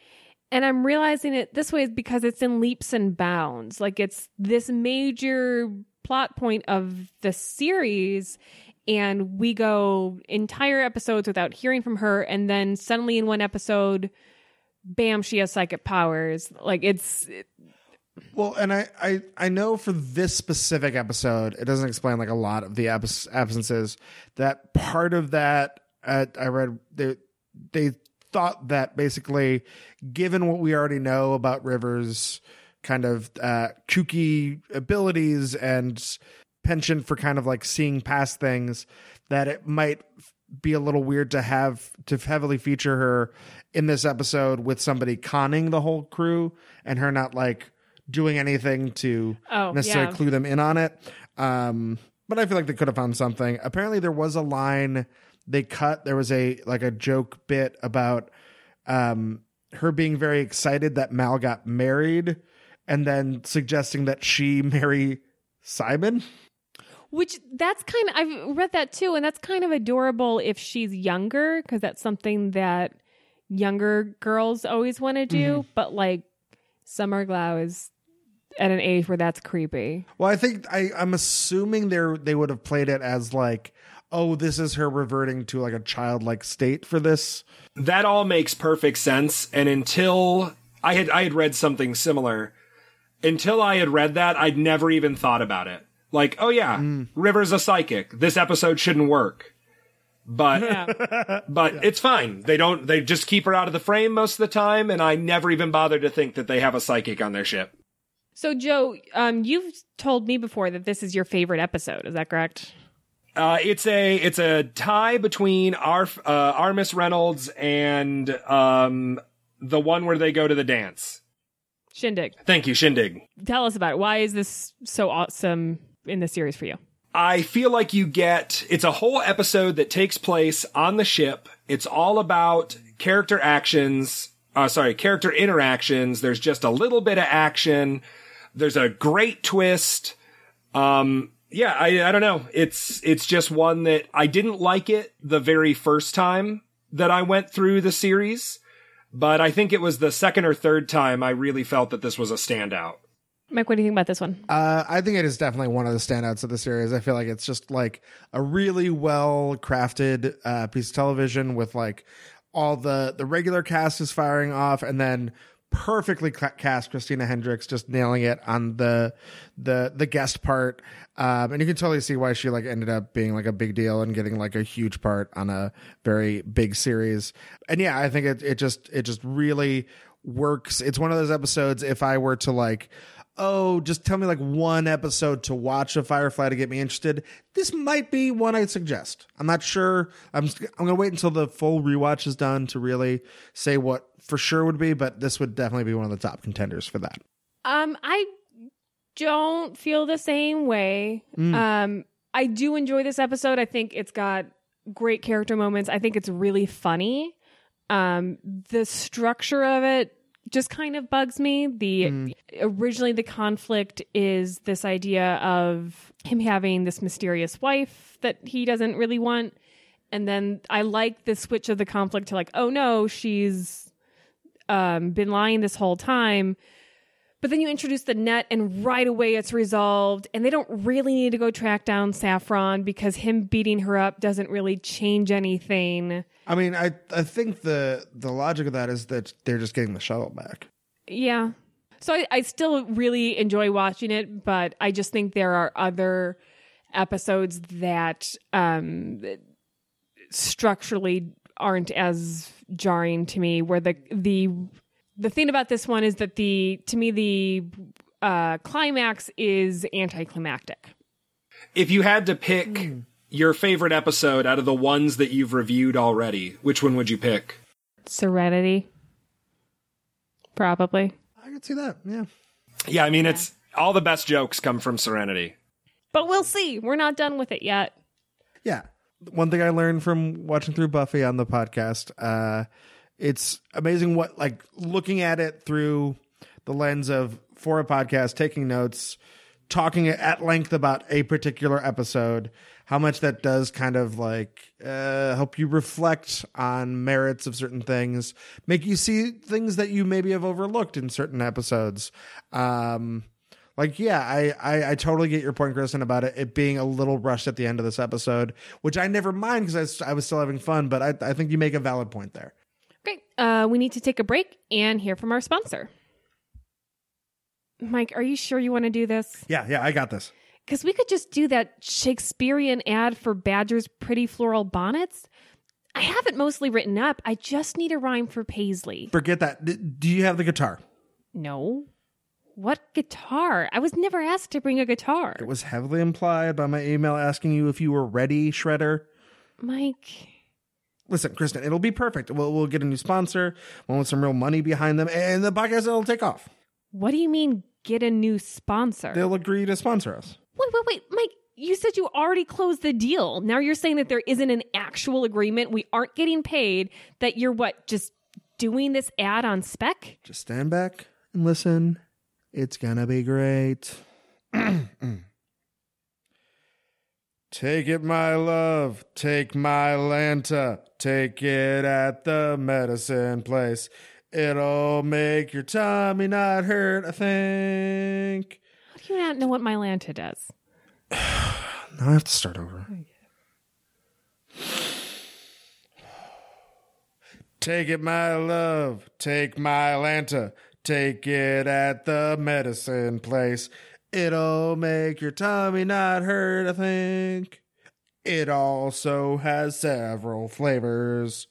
And I'm realizing it this way is because it's in leaps and bounds. Like, it's this major plot point of the series, and we go entire episodes without hearing from her. And then suddenly in one episode, bam, she has psychic powers. Like, it's... It, Well, and I, I, I know for this specific episode, it doesn't explain like a lot of the abs- absences. That part of that, uh, I read, they, they thought that basically, given what we already know about River's kind of uh, kooky abilities and penchant for kind of like seeing past things, that it might be a little weird to have to heavily feature her in this episode with somebody conning the whole crew and her not like... doing anything to oh, necessarily yeah. clue them in on it. Um, but I feel like they could have found something. Apparently there was a line they cut, there was a like a joke bit about um, her being very excited that Mal got married and then suggesting that she marry Simon. Which that's kind of, I've read that too, and that's kind of adorable if she's younger, because that's something that younger girls always want to do. Mm-hmm. But like Summer Glau is at an age where that's creepy. Well, I think I, I'm assuming they're they would have played it as like, oh, this is her reverting to like a childlike state for this. That all makes perfect sense. And until I had I had read something similar, until I had read that, I'd never even thought about it. Like, oh yeah, mm. River's a psychic. This episode shouldn't work. But yeah. but yeah. It's fine. They don't they just keep her out of the frame most of the time, and I never even bothered to think that they have a psychic on their ship. So Joe, um, you've told me before that this is your favorite episode, is that correct? Uh, it's a it's a tie between our uh, Our Miss Reynolds and um, the one where they go to the dance. Shindig. Thank you, Shindig. Tell us about it. Why is this so awesome in the series for you? I feel like you get, it's a whole episode that takes place on the ship. It's all about character actions, uh, sorry, character interactions. There's just a little bit of action. There's a great twist. Um, yeah, I, I don't know. It's, it's just one that I didn't like it the very first time that I went through the series, but I think it was the second or third time I really felt that this was a standout. Mike, what do you think about this one? Uh, I think it is definitely one of the standouts of the series. I feel like it's just like a really well-crafted uh, piece of television with like all the, the regular cast is firing off, and then perfectly cast Christina Hendricks just nailing it on the the the guest part. Um, and you can totally see why she like ended up being like a big deal and getting like a huge part on a very big series. And yeah, I think it it just it just really works. It's one of those episodes, if I were to like, oh, just tell me like one episode to watch of Firefly to get me interested, this might be one I'd suggest. I'm not sure. I'm just, I'm going to wait until the full rewatch is done to really say what for sure would be, but this would definitely be one of the top contenders for that. Um, I don't feel the same way. Mm. Um, I do enjoy this episode. I think it's got great character moments. I think it's really funny. Um, the structure of it just kind of bugs me. The mm. originally the conflict is this idea of him having this mysterious wife that he doesn't really want. And then I like the switch of the conflict to like, oh no, she's um, been lying this whole time. But then you introduce the net and right away it's resolved. And they don't really need to go track down Saffron because him beating her up doesn't really change anything. I mean, I, I think the, the logic of that is that they're just getting the shuttle back. Yeah. So I, I still really enjoy watching it, but I just think there are other episodes that um, structurally aren't as jarring to me, where the the... The thing about this one is that the, to me, the uh, climax is anticlimactic. If you had to pick mm. your favorite episode out of the ones that you've reviewed already, which one would you pick? Serenity. Probably. I could see that, yeah. Yeah, I mean, yeah. It's all the best jokes come from Serenity. But we'll see. We're not done with it yet. Yeah. One thing I learned from watching through Buffy on the podcast, uh, it's amazing what, like, looking at it through the lens of for a podcast, taking notes, talking at length about a particular episode, how much that does kind of like uh, help you reflect on merits of certain things, make you see things that you maybe have overlooked in certain episodes. Um, like, yeah, I, I, I totally get your point, Kristen, about it, it being a little rushed at the end of this episode, which I never mind because I, I was still having fun, but I, I think you make a valid point there. Great. Uh, we need to take a break and hear from our sponsor. Mike, are you sure you want to do this? Yeah, yeah, I got this. Because we could just do that Shakespearean ad for Badger's pretty floral bonnets. I have it mostly written up. I just need a rhyme for paisley. Forget that. D- do you have the guitar? No. What guitar? I was never asked to bring a guitar. It was heavily implied by my email asking you if you were ready, Shredder. Mike... Listen, Kristen, it'll be perfect. We'll we'll get a new sponsor, one with some real money behind them, and the podcast will take off. What do you mean, get a new sponsor? They'll agree to sponsor us. Wait, wait, wait, Mike, you said you already closed the deal. Now you're saying that there isn't an actual agreement. We aren't getting paid. That you're what? Just doing this ad on spec? Just stand back and listen. It's going to be great. Take it, my love. Take my Lanta. Take it at the medicine place. It'll make your tummy not hurt, I think. How do you not know what my Lanta does? Now I have to start over. Oh, yeah. Take it, my love. Take my Lanta. Take it at the medicine place. It'll make your tummy not hurt, I think. It also has several flavors.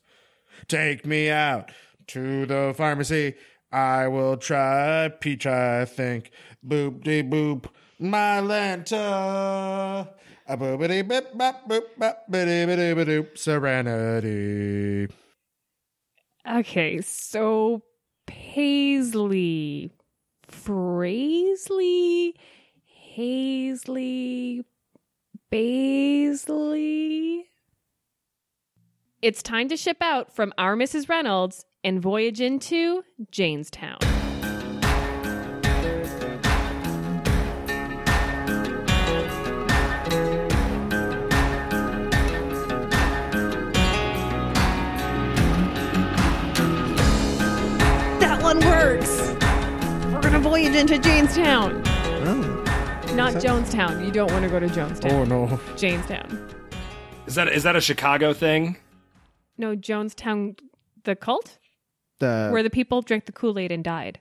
Take me out to the pharmacy. I will try peach, I think. Boop-de-boop, my Lanta. A boop-a-dee-bip-bop-boop-bop-a-dee-ba-dee-ba-doop, Serenity. Okay, so Paisley, Fraisley, Hazley, Baisley. It's time to ship out from Our Missus Reynolds and voyage into Jaynestown. That one works. We're going to voyage into Jaynestown. Oh. Not that... Jonestown. You don't want to go to Jonestown. Oh, no. Jaynestown. Is that is that a Chicago thing? No, Jonestown, the cult? The... Where the people drank the Kool-Aid and died.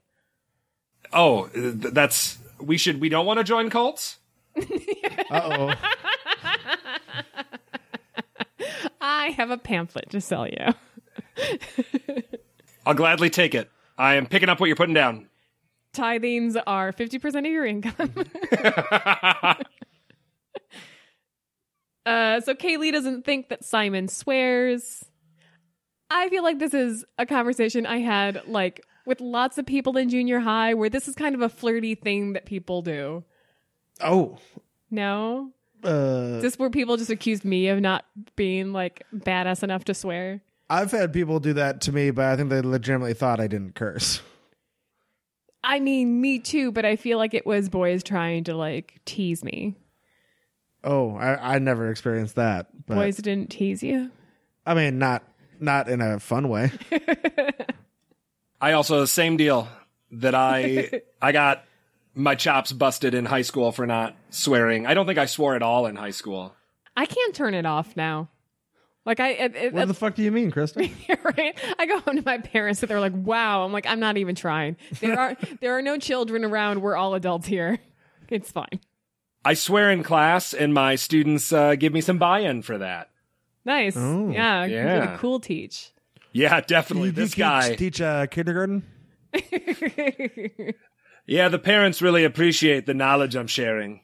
Oh, that's... We should... We don't want to join cults? Uh-oh. I have a pamphlet to sell you. I'll gladly take it. I am picking up what you're putting down. Tithings are fifty percent of your income. uh, so Kaylee doesn't think that Simon swears. I feel like this is a conversation I had like with lots of people in junior high where this is kind of a flirty thing that people do. Oh. No? Uh, is this where people just accuse me of not being like badass enough to swear? I've had people do that to me, but I think they legitimately thought I didn't curse. I mean, me too, but I feel like it was boys trying to, like, tease me. Oh, I, I never experienced that. But boys didn't tease you? I mean, not not in a fun way. I also, same deal, that I I got my chops busted in high school for not swearing. I don't think I swore at all in high school. I can't turn it off now. Like I, it, it, what the fuck do you mean, Kristen? Right? I go home to my parents and they're like, "Wow." I'm like, "I'm not even trying. There are there are no children around. We're all adults here. It's fine." I swear in class, and my students uh, give me some buy-in for that. Nice. Oh, yeah, yeah. You're the cool teach. Yeah, definitely. You, this you guy teach, teach uh, kindergarten. Yeah, the parents really appreciate the knowledge I'm sharing.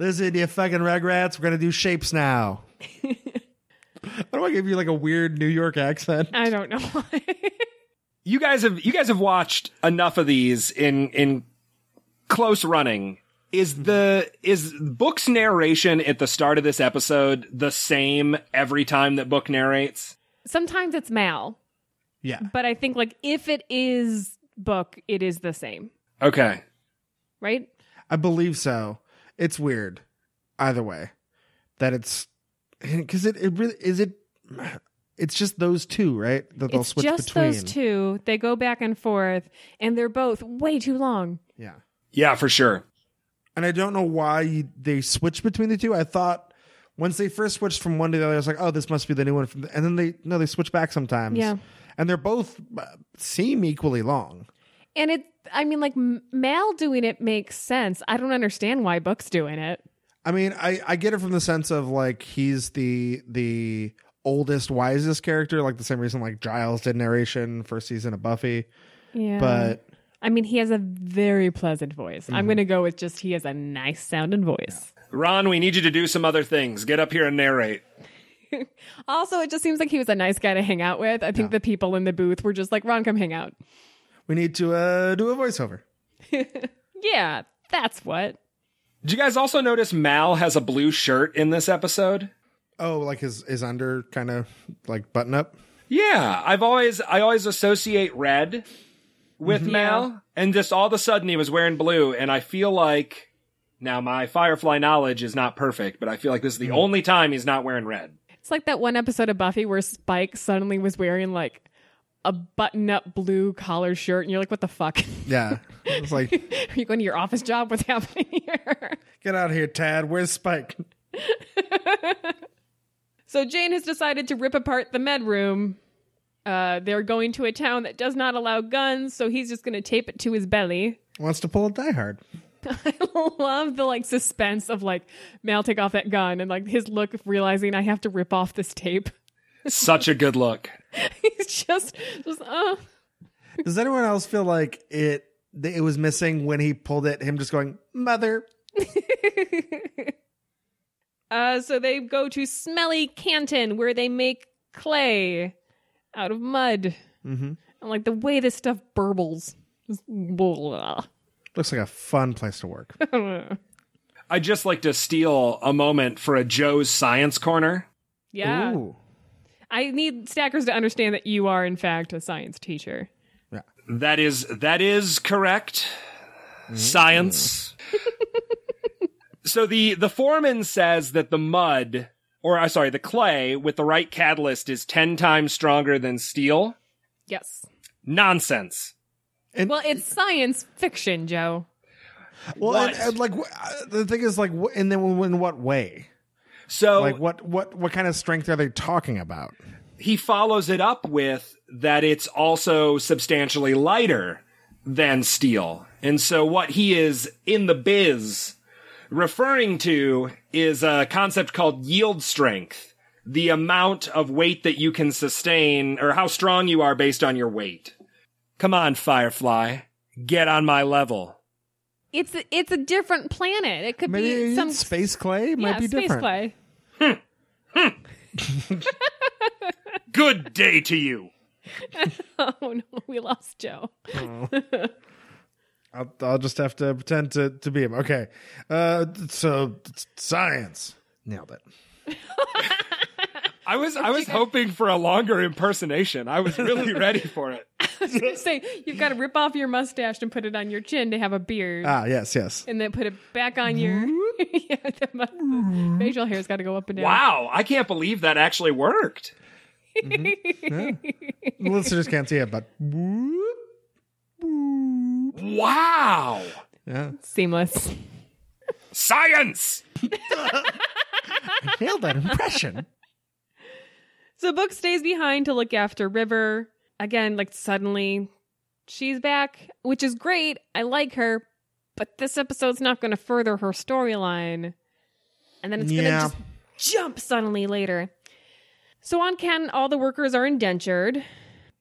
Listen, you fucking rugrats, we're going to do shapes now. Why do I give you like a weird New York accent? I don't know why. You guys have you guys have watched enough of these in in close running. Is the is Book's narration at the start of this episode the same every time that Book narrates? Sometimes it's Mal. Yeah. But I think like if it is Book, it is the same. Okay. Right? I believe so. It's weird, either way, that it's because it, it really is it. It's just those two, right? That they'll it's switch just between. Those two. They go back and forth, and they're both way too long. Yeah, yeah, for sure. And I don't know why you, they switch between the two. I thought once they first switched from one to the other, I was like, oh, this must be the new one. From the, and then they no, they switch back sometimes. Yeah, and they're both uh, seem equally long. And it, I mean, like, Mal doing it makes sense. I don't understand why Book's doing it. I mean, I, I get it from the sense of, like, he's the the oldest, wisest character. Like, the same reason, like, Giles did narration first season of Buffy. Yeah. But... I mean, he has a very pleasant voice. Mm-hmm. I'm going to go with just he has a nice sounding voice. Ron, we need you to do some other things. Get up here and narrate. Also, it just seems like he was a nice guy to hang out with. I think yeah. The people in the booth were just like, Ron, come hang out. We need to uh, do a voiceover. Yeah, that's what. Did you guys also notice Mal has a blue shirt in this episode? Oh, like his, his under kind of like button up? Yeah, I've always I always associate red with mm-hmm. Mal, and just all of a sudden he was wearing blue, and I feel like, now my Firefly knowledge is not perfect, but I feel like this is the mm-hmm. only time he's not wearing red. It's like that one episode of Buffy where Spike suddenly was wearing like a button-up blue collar shirt, and you're like, what the fuck? Yeah. It's like, are you going to your office job? What's happening here? Get out of here, Tad. Where's Spike? So Jayne has decided to rip apart the med room. Uh, they're going to a town that does not allow guns, so he's just going to tape it to his belly. Wants to pull a Die Hard. I love the like suspense of like, Mal, take off that gun, and like his look of realizing I have to rip off this tape. Such a good look. He's just, just uh. Does anyone else feel like it? It was missing when he pulled it. Him just going, mother. uh, so they go to Smelly Canton, where they make clay out of mud. Mm-hmm. And like the way this stuff burbles. Looks like a fun place to work. I'd just like to steal a moment for a Joe's science corner. Yeah. Ooh. I need stackers to understand that you are, in fact, a science teacher. Yeah. That is that is correct. Mm-hmm. Science. So the, the foreman says that the mud, or I'm sorry, the clay with the right catalyst is ten times stronger than steel. Yes. Nonsense. And, well, it's science fiction, Joe. Well, and, and like the thing is, like, and then in what way? So, like, what, what, what kind of strength are they talking about? He follows it up with that it's also substantially lighter than steel. And so what he is in the biz referring to is a concept called yield strength, the amount of weight that you can sustain or how strong you are based on your weight. Come on, Firefly, get on my level. It's a, it's a different planet. It could Maybe be some space clay. Yeah, might be space different. Clay. Hmm. Hmm. Good day to you. Oh no, we lost Joe. Oh. I'll, I'll just have to pretend to, to be him. Okay, uh, so science, nailed it. I was I was hoping for a longer impersonation. I was really ready for it. I was going to say, you've got to rip off your mustache and put it on your chin to have a beard. Ah, yes, yes. And then put it back on your... yeah, the must- facial hair's got to go up and down. Wow, I can't believe that actually worked. Mm-hmm. Yeah. The listeners can't see it, but... Wow! Yeah. Seamless. Science! I nailed that impression. So Book stays behind to look after River. Again, like suddenly she's back, which is great. I like her, but this episode's not going to further her storyline. And then it's yeah. going to just jump suddenly later. So on Canton, all the workers are indentured.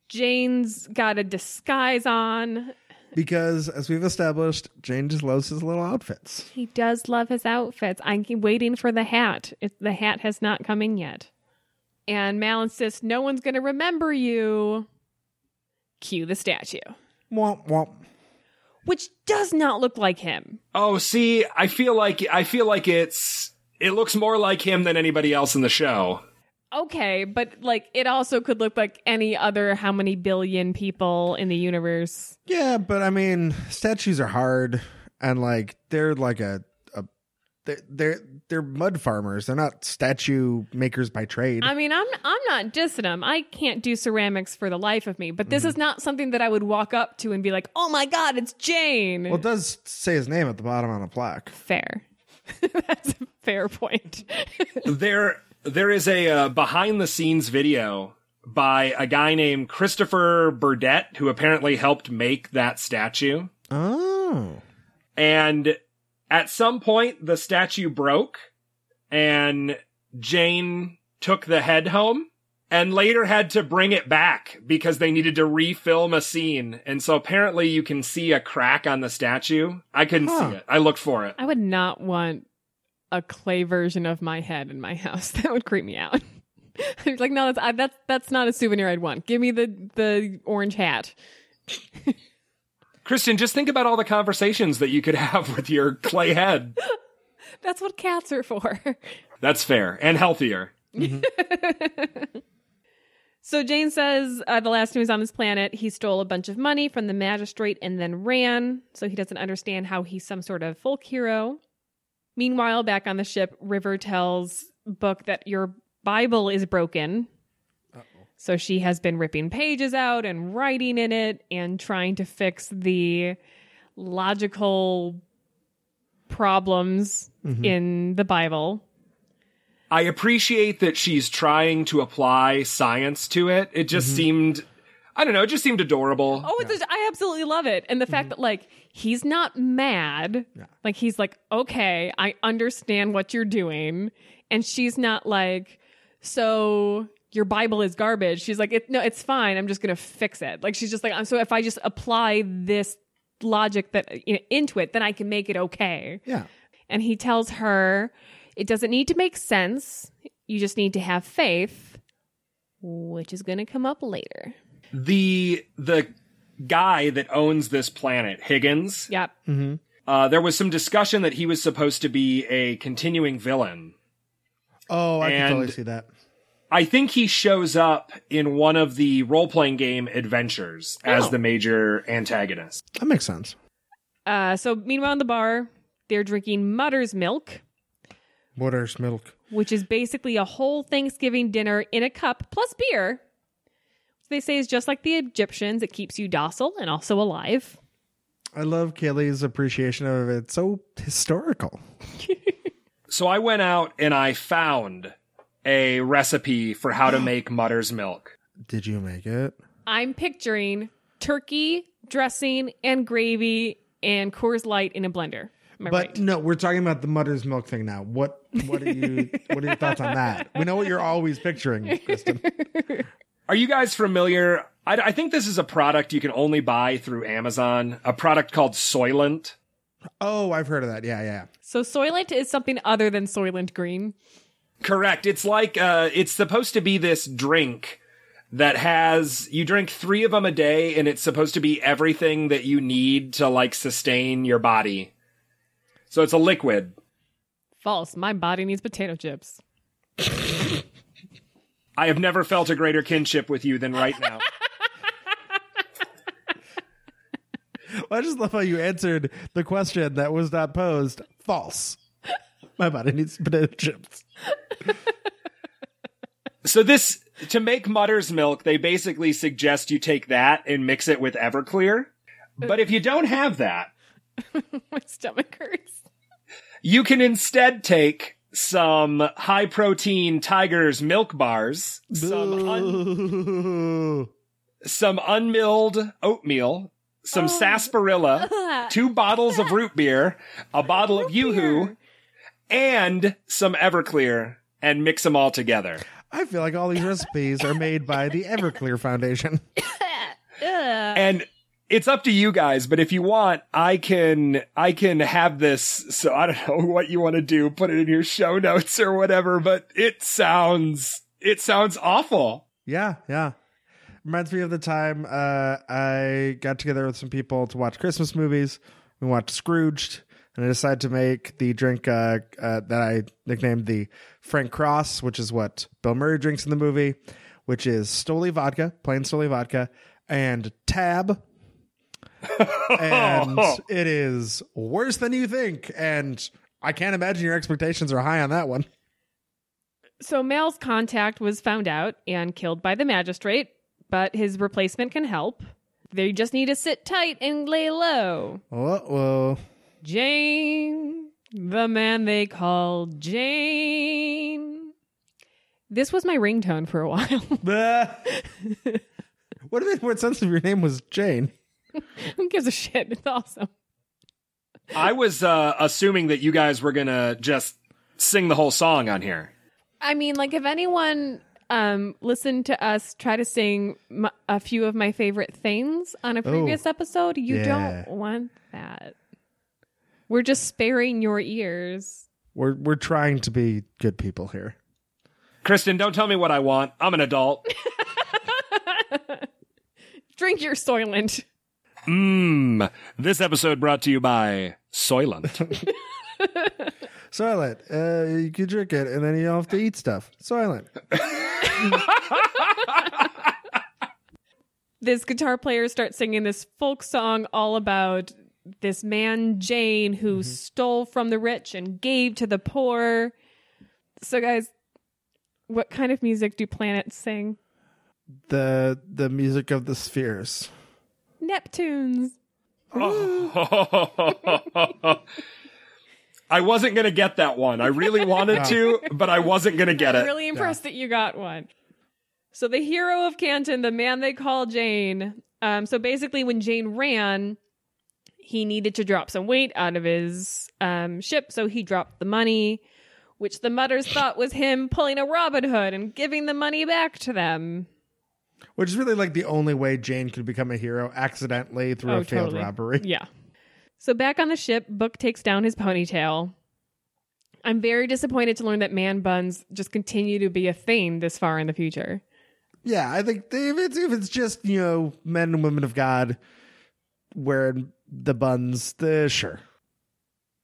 Jane's got a disguise on. Because as we've established, Jayne just loves his little outfits. He does love his outfits. I'm waiting for the hat. It, the hat has not come in yet. And Mal insists no one's going to remember you. Cue the statue. Womp womp. Which does not look like him. Oh, see, I feel like I feel like it's it looks more like him than anybody else in the show. Okay, but like it also could look like any other how many billion people in the universe. Yeah, but I mean, statues are hard, and like they're like a They're, they're they're mud farmers. They're not statue makers by trade. I mean, I'm I'm not dissing them. I can't do ceramics for the life of me. But this mm-hmm. is not something that I would walk up to and be like, "Oh my God, it's Jayne." Well, it does say his name at the bottom on a plaque. Fair. That's a fair point. there there is a uh, behind the scenes video by a guy named Christopher Burdett who apparently helped make that statue. Oh. And at some point, the statue broke, and Jayne took the head home, and later had to bring it back because they needed to refilm a scene. And so apparently you can see a crack on the statue. I couldn't huh. see it. I looked for it. I would not want a clay version of my head in my house. That would creep me out. I was like, no, that's, I, that's that's not a souvenir I'd want. Give me the, the orange hat. Kristen, just think about all the conversations that you could have with your clay head. That's what cats are for. That's fair. And healthier. Mm-hmm. So Jayne says uh, the last time he was on this planet, he stole a bunch of money from the magistrate and then ran. So he doesn't understand how he's some sort of folk hero. Meanwhile, back on the ship, River tells Book that your Bible is broken. Uh-oh. So she has been ripping pages out and writing in it and trying to fix the logical problems mm-hmm. in the Bible. I appreciate that she's trying to apply science to it. It just mm-hmm. seemed, I don't know, it just seemed adorable. Oh, it's yeah. just, I absolutely love it. And the mm-hmm. fact that, like, he's not mad. Yeah. Like, he's like, okay, I understand what you're doing. And she's not like, so your Bible is garbage. She's like, it, no, it's fine. I'm just going to fix it. Like, she's just like, so if I just apply this logic that you know, into it, then I can make it okay. Yeah. And he tells her, it doesn't need to make sense. You just need to have faith, which is going to come up later. The the guy that owns this planet, Higgins. Yep. Mm-hmm. Uh, there was some discussion that he was supposed to be a continuing villain. Oh, I and can totally see that. I think he shows up in one of the role-playing game adventures oh. as the major antagonist. That makes sense. Uh, so meanwhile, in the bar, they're drinking Mudder's Milk. Mudder's Milk. Which is basically a whole Thanksgiving dinner in a cup, plus beer. Which they say is just like the Egyptians. It keeps you docile and also alive. I love Kaylee's appreciation of it. It's so historical. So I went out and I found a recipe for how to make Mudder's Milk. Did you make it? I'm picturing turkey, dressing, and gravy, and Coors Light in a blender. But right? No, we're talking about the Mudder's Milk thing now. What what are you what are your thoughts on that? We know what you're always picturing, Kristen. Are you guys familiar? I, I think this is a product you can only buy through Amazon, a product called Soylent. Oh, I've heard of that. Yeah, yeah. So Soylent is something other than Soylent Green. Correct. It's like uh, it's supposed to be this drink that has, you drink three of them a day, and it's supposed to be everything that you need to like sustain your body. So it's a liquid. False. My body needs potato chips. I have never felt a greater kinship with you than right now. Well, I just love how you answered the question that was not posed. False. My body needs potato chips. So this, to make Mudder's Milk, they basically suggest you take that and mix it with Everclear. But if you don't have that, my stomach hurts. You can instead take some high-protein Tiger's Milk bars, some, un- some unmilled oatmeal, some oh. sarsaparilla, two bottles of root beer, a bottle root of Yoo-hoo, beer. and some Everclear, and mix them all together. I feel like all these recipes are made by the Everclear Foundation. And it's up to you guys, but if you want, I can I can have this. So I don't know what you want to do. Put it in your show notes or whatever. But it sounds it sounds awful. Yeah, yeah. Reminds me of the time uh, I got together with some people to watch Christmas movies. We watched Scrooged, and I decided to make the drink uh, uh, that I nicknamed the Frank Cross, which is what Bill Murray drinks in the movie, which is Stoli vodka, plain Stoli vodka, and Tab. And it is worse than you think, and I can't imagine your expectations are high on that one. So Mal's contact was found out and killed by the magistrate, but his replacement can help. They just need to sit tight and lay low. Uh-oh. Jayne, the man they called Jayne. This was my ringtone for a while. What if it made sense if your name was Jayne? Who gives a shit? It's awesome. I was uh, assuming that you guys were going to just sing the whole song on here. I mean, like, if anyone um, listened to us try to sing m- a few of my favorite things on a previous oh, episode, you yeah. don't want that. We're just sparing your ears. We're we're trying to be good people here. Kristen, don't tell me what I want. I'm an adult. Drink your Soylent. Mmm. This episode brought to you by Soylent. Soylent. Uh, you can drink it, and then you don't have to eat stuff. Soylent. This guitar player starts singing this folk song all about this man, Jayne, who mm-hmm. stole from the rich and gave to the poor. So, guys, what kind of music do planets sing? The the music of the spheres. Neptunes. Oh. I wasn't going to get that one. I really wanted yeah. to, but I wasn't going to get it. I'm really impressed yeah. that you got one. So the hero of Canton, the man they call Jayne. Um, so basically when Jayne ran, he needed to drop some weight out of his um, ship. So he dropped the money, which the Mudders thought was him pulling a Robin Hood and giving the money back to them. Which is really like the only way Jayne could become a hero, accidentally through oh, a failed totally. robbery. Yeah. So back on the ship, Book takes down his ponytail. I'm very disappointed to learn that man buns just continue to be a thing this far in the future. Yeah, I think if it's, if it's just, you know, men and women of God wearing the buns, the sure.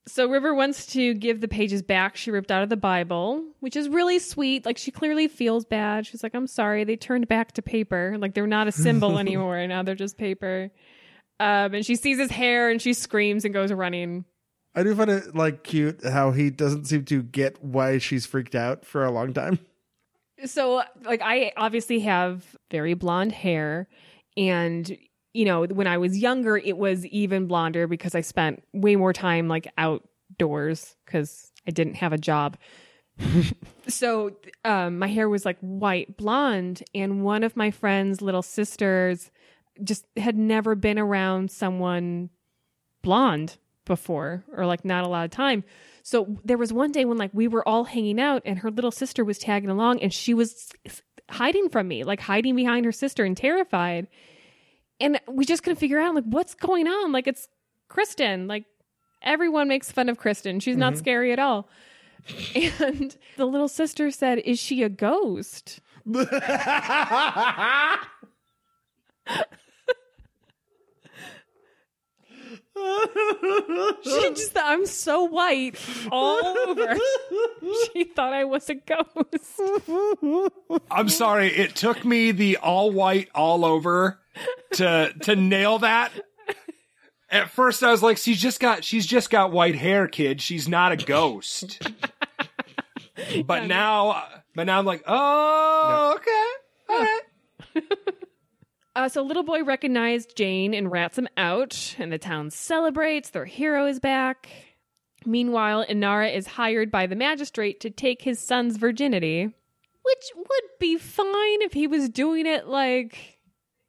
So River wants to give the pages back she ripped out of the Bible, which is really sweet. Like, she clearly feels bad. She's like, I'm sorry, they turned back to paper. Like, they're not a symbol anymore. Now they're just paper. Um, and she sees his hair and she screams and goes running. I do find it, like, cute how he doesn't seem to get why she's freaked out for a long time. So, like, I obviously have very blonde hair, and, you know, when I was younger, it was even blonder because I spent way more time, like, outdoors because I didn't have a job. So um, my hair was, like, white blonde, and one of my friend's little sisters just had never been around someone blonde before, or like not a lot of time. So there was one day when, like, we were all hanging out and her little sister was tagging along, and she was hiding from me, like hiding behind her sister and terrified. And we just couldn't figure out, like, what's going on? Like, it's Kristen. Like, everyone makes fun of Kristen. She's mm-hmm. not scary at all. And the little sister said, is she a ghost? She just thought I'm so white all over. She thought I was a ghost. I'm sorry, it took me the all white all over to to nail that. At first I was like, she's just got she's just got white hair, kid. She's not a ghost. But yeah, now no. but now I'm like, oh no. okay. All yeah. right. Uh, so Little Boy recognized Jayne and rats him out, and the town celebrates. Their hero is back. Meanwhile, Inara is hired by the magistrate to take his son's virginity, which would be fine if he was doing it like,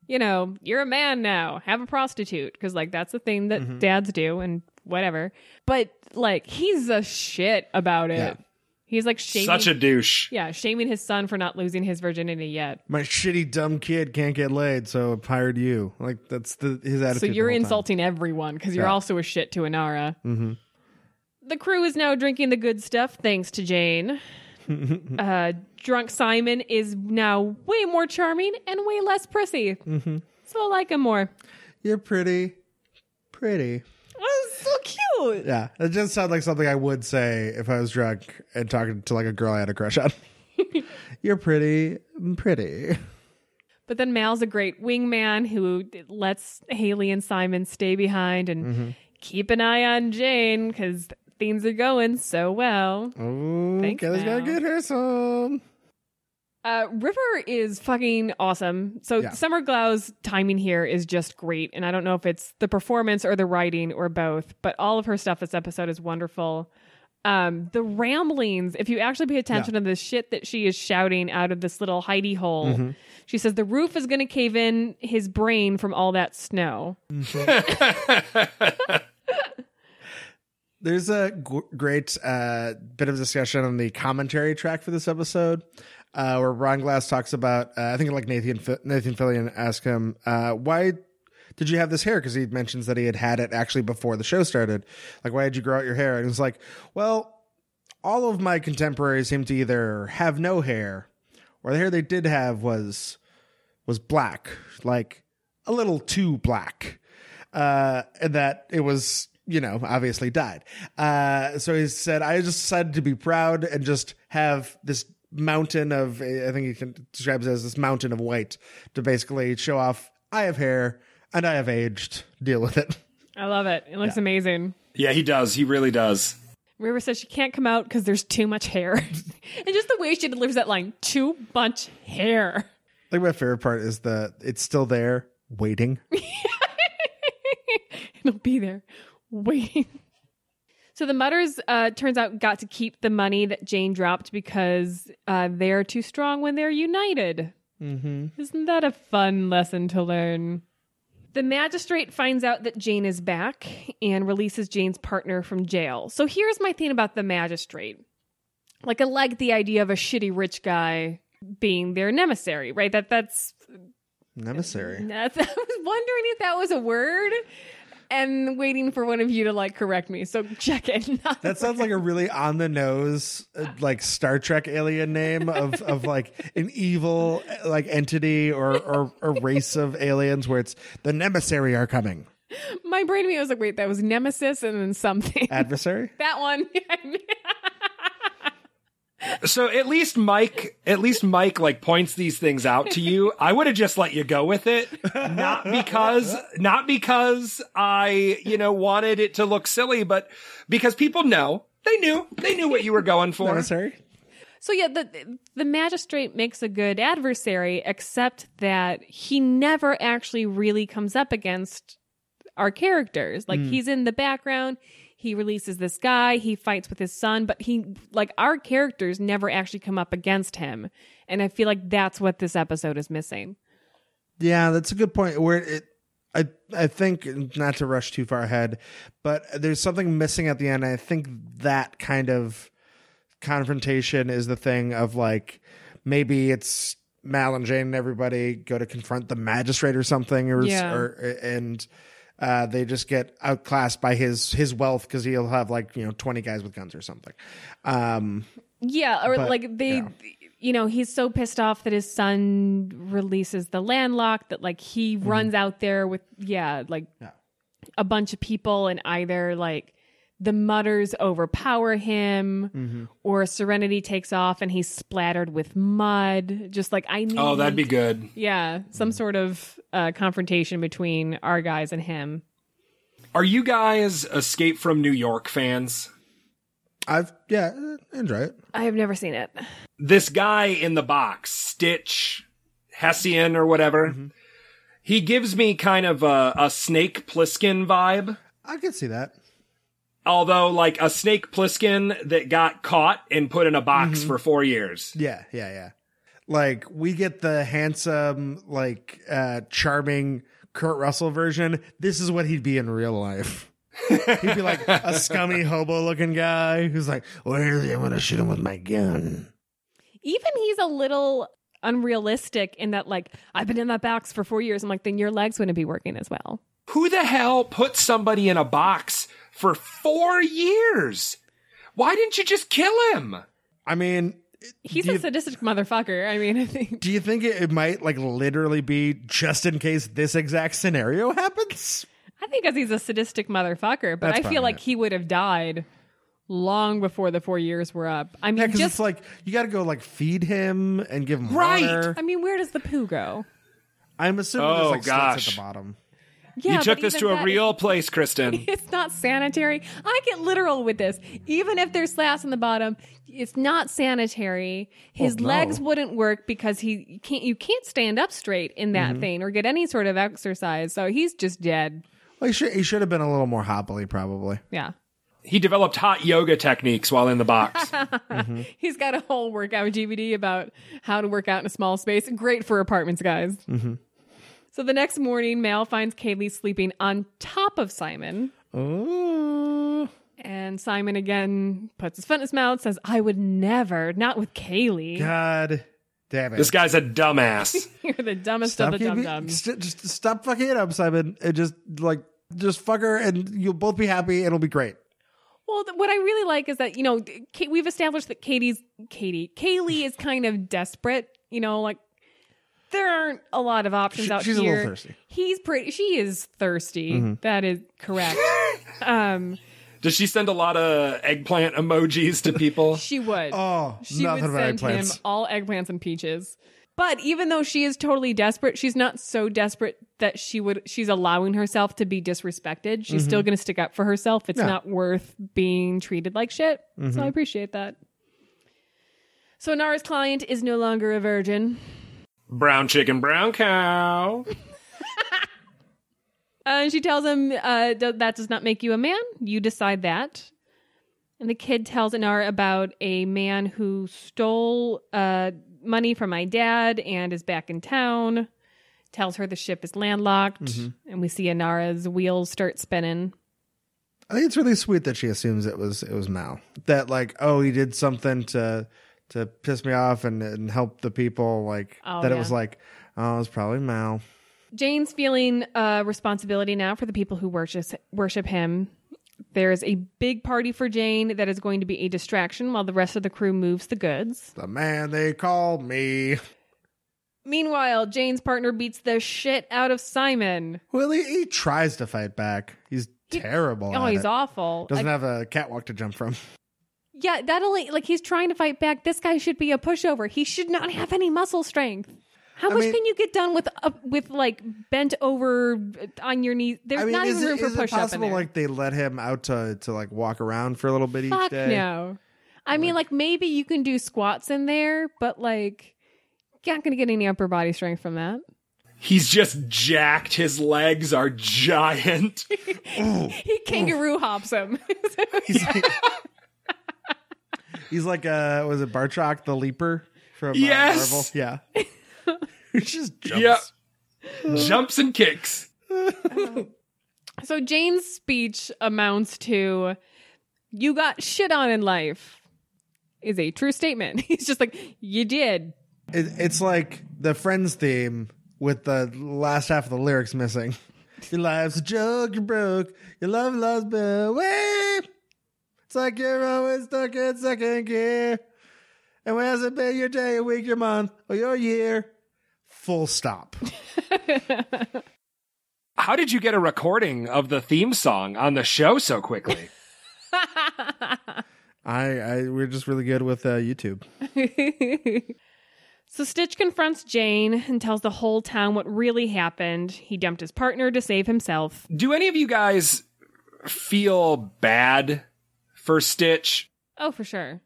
you know, you're a man now, have a prostitute, because, like, that's the thing that mm-hmm. dads do and whatever. But, like, he's a shit about it. Yeah. He's like shaming, such a douche. Yeah, shaming his son for not losing his virginity yet. My shitty dumb kid can't get laid, so I've hired you. Like, that's the his attitude. So you're insulting time. everyone because you're yeah. also a shit to Inara. Mm-hmm. The crew is now drinking the good stuff thanks to Jayne. uh, drunk Simon is now way more charming and way less prissy. Mm-hmm. So I like him more. You're pretty, pretty. Oh, so cute. Yeah, it just sounds like something I would say if I was drunk and talking to, like, a girl I had a crush on. You're pretty, pretty. But then Mal's a great wingman who lets Haley and Simon stay behind and mm-hmm. keep an eye on Jayne because things are going so well. Oh, Kelly's gonna get her some. Uh, River is fucking awesome. So yeah. Summer Glau's timing here is just great. And I don't know if it's the performance or the writing or both, but all of her stuff this episode is wonderful. Um, the ramblings, if you actually pay attention yeah. to the shit that she is shouting out of this little hidey hole, mm-hmm. she says the roof is going to cave in his brain from all that snow. Mm-hmm. There's a g- great uh, bit of discussion on the commentary track for this episode. Uh, where Ron Glass talks about, uh, I think like Nathan Nathan Fillion asked him, uh, why did you have this hair? Because he mentions that he had had it actually before the show started. Like, why did you grow out your hair? And it's like, well, all of my contemporaries seem to either have no hair, or the hair they did have was was black, like a little too black, uh, and that it was you know, obviously died. Uh, so he said, I just decided to be proud and just have this mountain of, I think he can, describes it as this mountain of white to basically show off, I have hair and I have aged. Deal with it. I love it. It looks yeah. amazing. Yeah, he does. He really does. River says she can't come out because there's too much hair. And just the way she delivers that line, too much hair. I think my favorite part is that it's still there, waiting. It'll be there, waiting. So the Mudders, uh, turns out, got to keep the money that Jayne dropped because uh, they're too strong when they're united. Mm-hmm. Isn't that a fun lesson to learn? The magistrate finds out that Jayne is back and releases Jane's partner from jail. So here's my thing about the magistrate. Like, I like the idea of a shitty rich guy being their emissary, right? That That's... Emissary. That's, I was wondering if that was a word. And waiting for one of you to, like, correct me. So check it. That sounds like a really on-the-nose, uh, like, Star Trek alien name of, of like, an evil, like, entity or, or or race of aliens where it's the Nemissary are coming. My brain, me, I was like, wait, that was Nemesis and then something. Adversary? That one. So at least Mike, at least Mike, like, points these things out to you. I would have just let you go with it, not because, not because I, you know, wanted it to look silly, but because people know, they knew, they knew what you were going for. No, sorry. So yeah, the the magistrate makes a good adversary, except that he never actually really comes up against our characters. Like, mm. he's in the background. He releases this guy, he fights with his son, but he, like, our characters never actually come up against him. And I feel like that's what this episode is missing. Yeah, that's a good point. Where it, I, I think, not to rush too far ahead, but there's something missing at the end. I think that kind of confrontation is the thing of, like, maybe it's Mal and Jayne and everybody go to confront the magistrate or something, or, yeah. or and... Uh, they just get outclassed by his his wealth because he'll have, like, you know, twenty guys with guns or something. Um, yeah, or but, like they, yeah. you know, he's so pissed off that his son releases the landlock that, like, he mm-hmm. runs out there with, yeah, like yeah. a bunch of people, and either, like, the Mudders overpower him mm-hmm. or Serenity takes off and he's splattered with mud. Just like, I need... Oh, that'd be good. Yeah, some sort of uh, confrontation between our guys and him. Are you guys Escape from New York fans? I've... Yeah, enjoy it. I have never seen it. This guy in the box, Stitch, Hessian or whatever, mm-hmm. he gives me kind of a, a Snake Plissken vibe. I could see that. Although, like, a Snake Plissken that got caught and put in a box mm-hmm. for four years. Yeah, yeah, yeah. Like, we get the handsome, like, uh, charming Kurt Russell version. This is what he'd be in real life. He'd be, like, a scummy hobo-looking guy who's like, well, I want to shoot him with my gun. Even he's a little unrealistic in that, like, I've been in that box for four years. I'm like, then your legs wouldn't be working as well. Who the hell put somebody in a box for four years? Why didn't you just kill him? I mean... He's a sadistic th- motherfucker. I mean, I think... Do you think it, it might, like, literally be just in case this exact scenario happens? I think because he's a sadistic motherfucker, but That's I feel like it. He would have died long before the four years were up. I mean, yeah, just... it's like, you gotta go, like, feed him and give him right. water. I mean, where does the poo go? I'm assuming oh, there's, like, gosh. slits at the bottom. Yeah, you took this to a real place, Kristen. It's not sanitary. I get literal with this. Even if there's slats on the bottom, it's not sanitary. His oh, no. legs wouldn't work because he can't. You can't stand up straight in that mm-hmm. thing or get any sort of exercise. So he's just dead. Well, he should. He should have been a little more hobbly, probably. Yeah. He developed hot yoga techniques while in the box. mm-hmm. He's got a whole workout D V D about how to work out in a small space. Great for apartments, guys. Mm-hmm. So the next morning, Mal finds Kaylee sleeping on top of Simon. Ooh. And Simon again puts his foot in his mouth, says, I would never, not with Kaylee. God damn it. This guy's a dumbass. You're the dumbest stop of the dum-dums. St- just stop fucking it up, Simon. And just, like, just fuck her and you'll both be happy. It'll be great. Well, th- what I really like is that, you know, K- we've established that Katie's, Katie, Kaylee is kind of desperate, you know, like, there aren't a lot of options she, out she's here. She's a little thirsty. He's pretty. She is thirsty. Mm-hmm. That is correct. um, Does she send a lot of eggplant emojis to people? She would. Oh, she would send him all eggplants and peaches. But even though she is totally desperate, she's not so desperate that she would. She's allowing herself to be disrespected. She's mm-hmm. still going to stick up for herself. It's yeah. not worth being treated like shit. Mm-hmm. So I appreciate that. So Nara's client is no longer a virgin. Brown chicken, brown cow. And she tells him, uh, that does not make you a man. You decide that. And the kid tells Inara about a man who stole uh, money from my dad and is back in town. Tells her the ship is landlocked. Mm-hmm. And we see Inara's wheels start spinning. I think it's really sweet that she assumes it was it was Mal. That like, oh, he did something to to piss me off and, and help the people. Like oh, that yeah. It was like, oh, it was probably Mal. Jayne's feeling uh, responsibility now for the people who worship, worship him. There's a big party for Jayne that is going to be a distraction while the rest of the crew moves the goods. The man they call me. Meanwhile, Jayne's partner beats the shit out of Simon. Well, he, he tries to fight back. He's he, terrible. Oh, at he's it. awful. Doesn't I, have a catwalk to jump from. Yeah, that only, like, he's trying to fight back. This guy should be a pushover. He should not have any muscle strength. How I much mean, can you get done with uh, with like bent over on your knees? There's I mean, not even it, room for push up in there. Is it possible like they let him out to, to like walk around for a little bit Fuck each day? No. I like, mean like maybe you can do squats in there, but like you're not going to get any upper body strength from that. He's just jacked. His legs are giant. Ooh, he kangaroo ooh. hops him. He's like, he's like uh was it Bartrock the Leaper from uh, yes! Marvel? Yeah. He just jumps. Yep. Jumps and kicks. Uh, so Jayne's speech amounts to, you got shit on in life, is a true statement. He's just like, you did. It, it's like the Friends theme with the last half of the lyrics missing. Your life's a joke, you're broke. Your love loves been way. It's like you're always stuck in second gear. And when has it been your day, your week, your month, or your year? Full stop. How did you get a recording of the theme song on the show so quickly? I, I we're just really good with uh, YouTube. So Stitch confronts Jayne and tells the whole town what really happened. He dumped his partner to save himself. Do any of you guys feel bad for Stitch? Oh, for sure.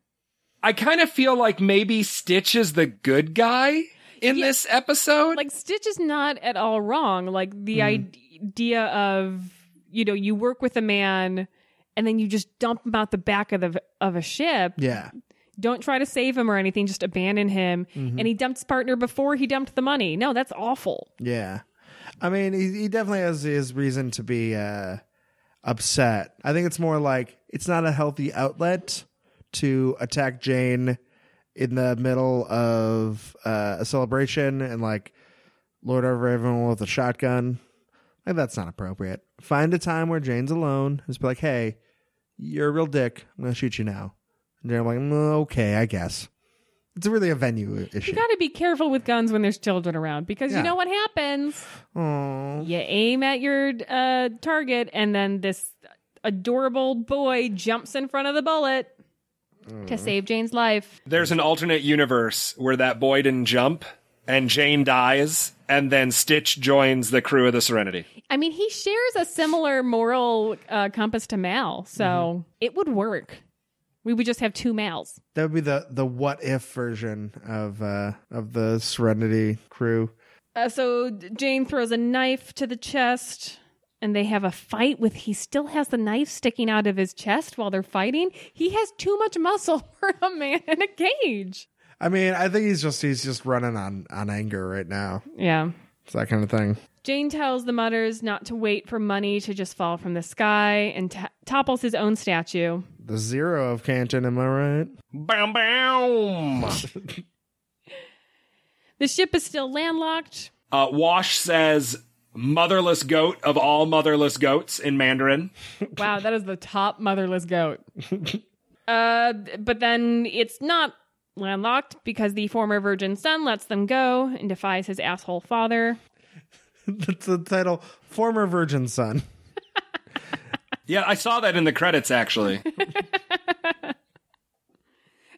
I kind of feel like maybe Stitch is the good guy in yeah. this episode. Like, Stitch is not at all wrong. Like, the mm-hmm. idea of, you know, you work with a man and then you just dump him out the back of the of a ship. Yeah. Don't try to save him or anything. Just abandon him. Mm-hmm. And he dumped his partner before he dumped the money. No, that's awful. Yeah. I mean, he, he definitely has his reason to be uh, upset. I think it's more like it's not a healthy outlet to attack Jayne in the middle of uh, a celebration and like lord over everyone with a shotgun. Like, that's not appropriate. Find a time where Jayne's alone. Just be like, hey, you're a real dick. I'm going to shoot you now. And Jayne's like, mm, okay, I guess. It's really a venue issue. You got to be careful with guns when there's children around because yeah. you know what happens. Aww. You aim at your uh, target and then this adorable boy jumps in front of the bullet to save Jayne's life. There's an alternate universe where that boy didn't jump and Jayne dies and then Stitch joins the crew of the Serenity. I mean, he shares a similar moral uh, compass to Mal, so mm-hmm. it would work. We would just have two Mals. That would be the, the what-if version of uh, of the Serenity crew. Uh, so Jayne throws a knife to the chest. And they have a fight with, he still has the knife sticking out of his chest while they're fighting. He has too much muscle for a man in a cage. I mean, I think he's just he's just running on, on anger right now. Yeah. It's that kind of thing. Jayne tells the Mudders not to wait for money to just fall from the sky and t- topples his own statue. The zero of Canton, am I right? Bam, bam! The ship is still landlocked. Uh, Wash says... motherless goat of all motherless goats in Mandarin. Wow, that is the top motherless goat. uh, but then it's not landlocked because the former virgin son lets them go and defies his asshole father. That's the title, Former Virgin Son. Yeah, I saw that in the credits, actually.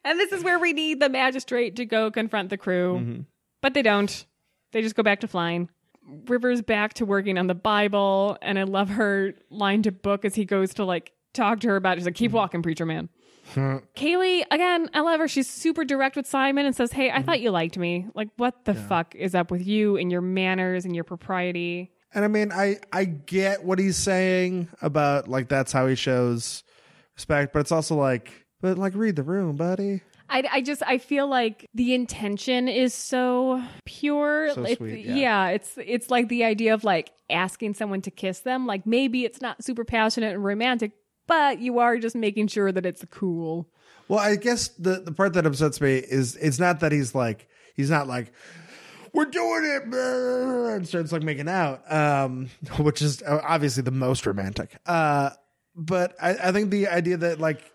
And this is where we need the magistrate to go confront the crew. Mm-hmm. But they don't. They just go back to flying. River's back to working on the Bible. And I love her line to Book as he goes to like talk to her about it. She's like, keep walking, preacher man. Kaylee, again, I love her. She's super direct with Simon and says, hey, I thought you liked me. Like, what the yeah. fuck is up with you and your manners and your propriety? And I mean, I, I get what he's saying about, like, that's how he shows respect. But it's also like, but, like, read the room, buddy. I, I just, I feel like the intention is so pure. So it's, sweet, yeah. yeah, it's it's like the idea of, like, asking someone to kiss them. Like, maybe it's not super passionate and romantic, but you are just making sure that it's cool. Well, I guess the, the part that upsets me is it's not that he's like, he's not like, we're doing it, and starts like making out, um, which is obviously the most romantic. Uh, but I, I think the idea that like,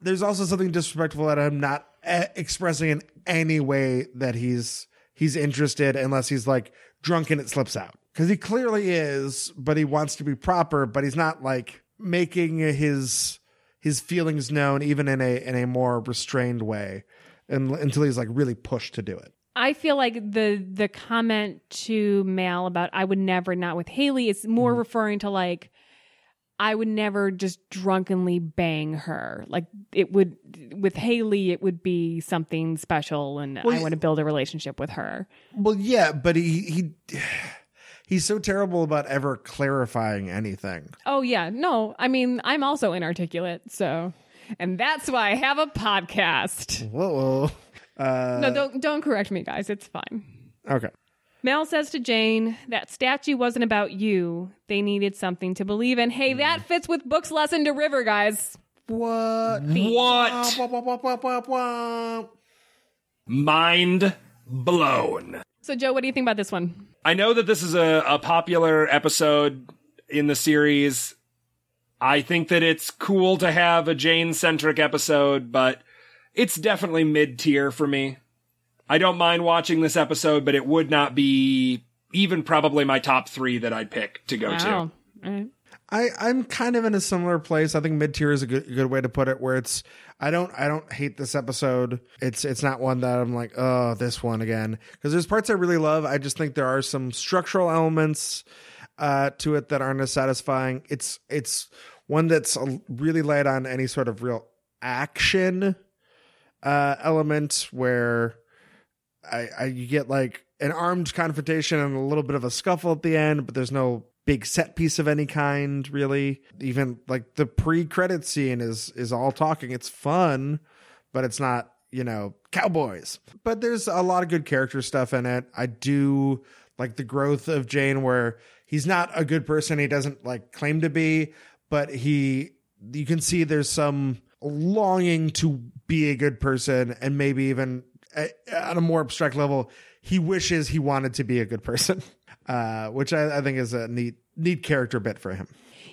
there's also something disrespectful at him not a- expressing in any way that he's, he's interested unless he's like drunk and it slips out. Cause he clearly is, but he wants to be proper, but he's not like, making his his feelings known even in a in a more restrained way and, until he's like really pushed to do it. I feel like the the comment to Mal about I would never not with Haley is more mm. referring to like I would never just drunkenly bang her. Like it would with Haley it would be something special and well, I he, want to build a relationship with her. Well yeah, but he he he's so terrible about ever clarifying anything. Oh, yeah. No, I mean, I'm also inarticulate, so. And that's why I have a podcast. Whoa. Uh, no, don't, don't correct me, guys. It's fine. Okay. Mal says to Jayne, that statue wasn't about you. They needed something to believe in. Hey, mm. that fits with Book's lesson to River, guys. What? Beat. What? Mind blown. So, Joe, what do you think about this one? I know that this is a, a popular episode in the series. I think that it's cool to have a Jayne-centric episode, but it's definitely mid-tier for me. I don't mind watching this episode, but it would not be even probably my top three that I'd pick to go wow. to. All right. I, I'm kind of in a similar place. I think mid-tier is a good, good way to put it, where it's I don't I don't hate this episode. It's it's not one that I'm like, oh, this one again. Because there's parts I really love. I just think there are some structural elements uh, to it that aren't as satisfying. It's it's one that's really light on any sort of real action uh, element where I, I you get like an armed confrontation and a little bit of a scuffle at the end, but there's no big set piece of any kind, really. Even like the pre-credit scene is is all talking. It's fun, but it's not, you know, cowboys. But there's a lot of good character stuff in it. I do like the growth of Jayne, where he's not a good person. He doesn't like claim to be, but he you can see there's some longing to be a good person, and maybe even at, at a more abstract level, he wishes he wanted to be a good person. Uh, which I, I think is a neat, neat character bit for him.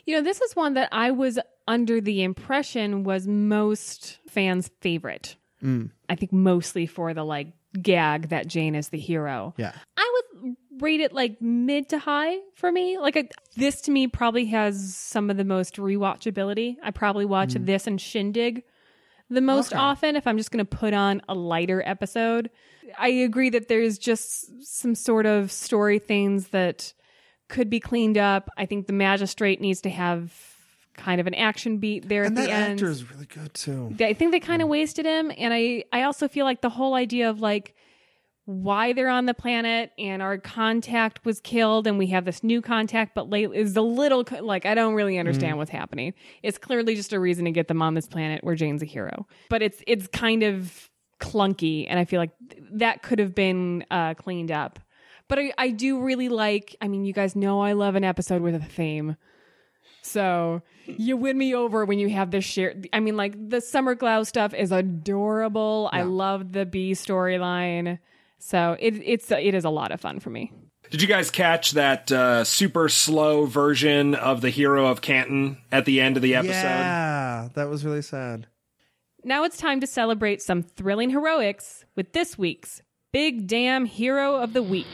You know, this is one that I was under the impression was most fans' favorite. Mm. I think mostly for the like gag that Jayne is the hero. Yeah, I would rate it like mid to high for me. Like I, this to me probably has some of the most rewatchability. I probably watch mm. this and Shindig the most okay. often if I'm just going to put on a lighter episode. I agree that there's just some sort of story things that could be cleaned up. I think the magistrate needs to have kind of an action beat there and at the end. And that actor is really good too. I think they kind of yeah. wasted him. And I, I also feel like the whole idea of like why they're on the planet and our contact was killed and we have this new contact, but late is a little like, I don't really understand mm. what's happening. It's clearly just a reason to get them on this planet where Jane's a hero, but it's, it's kind of clunky, and I feel like th- that could have been uh cleaned up. But I, I do really like, I mean, you guys know I love an episode with a theme, so you win me over when you have this shared. I mean, like the Summer Glau stuff is adorable. Yeah. I love the Bee storyline, so it it's it is a lot of fun for me. Did you guys catch that uh super slow version of the hero of Canton at the end of the episode? Yeah, that was really sad. Now it's time to celebrate some thrilling heroics with this week's Big Damn Hero of the Week.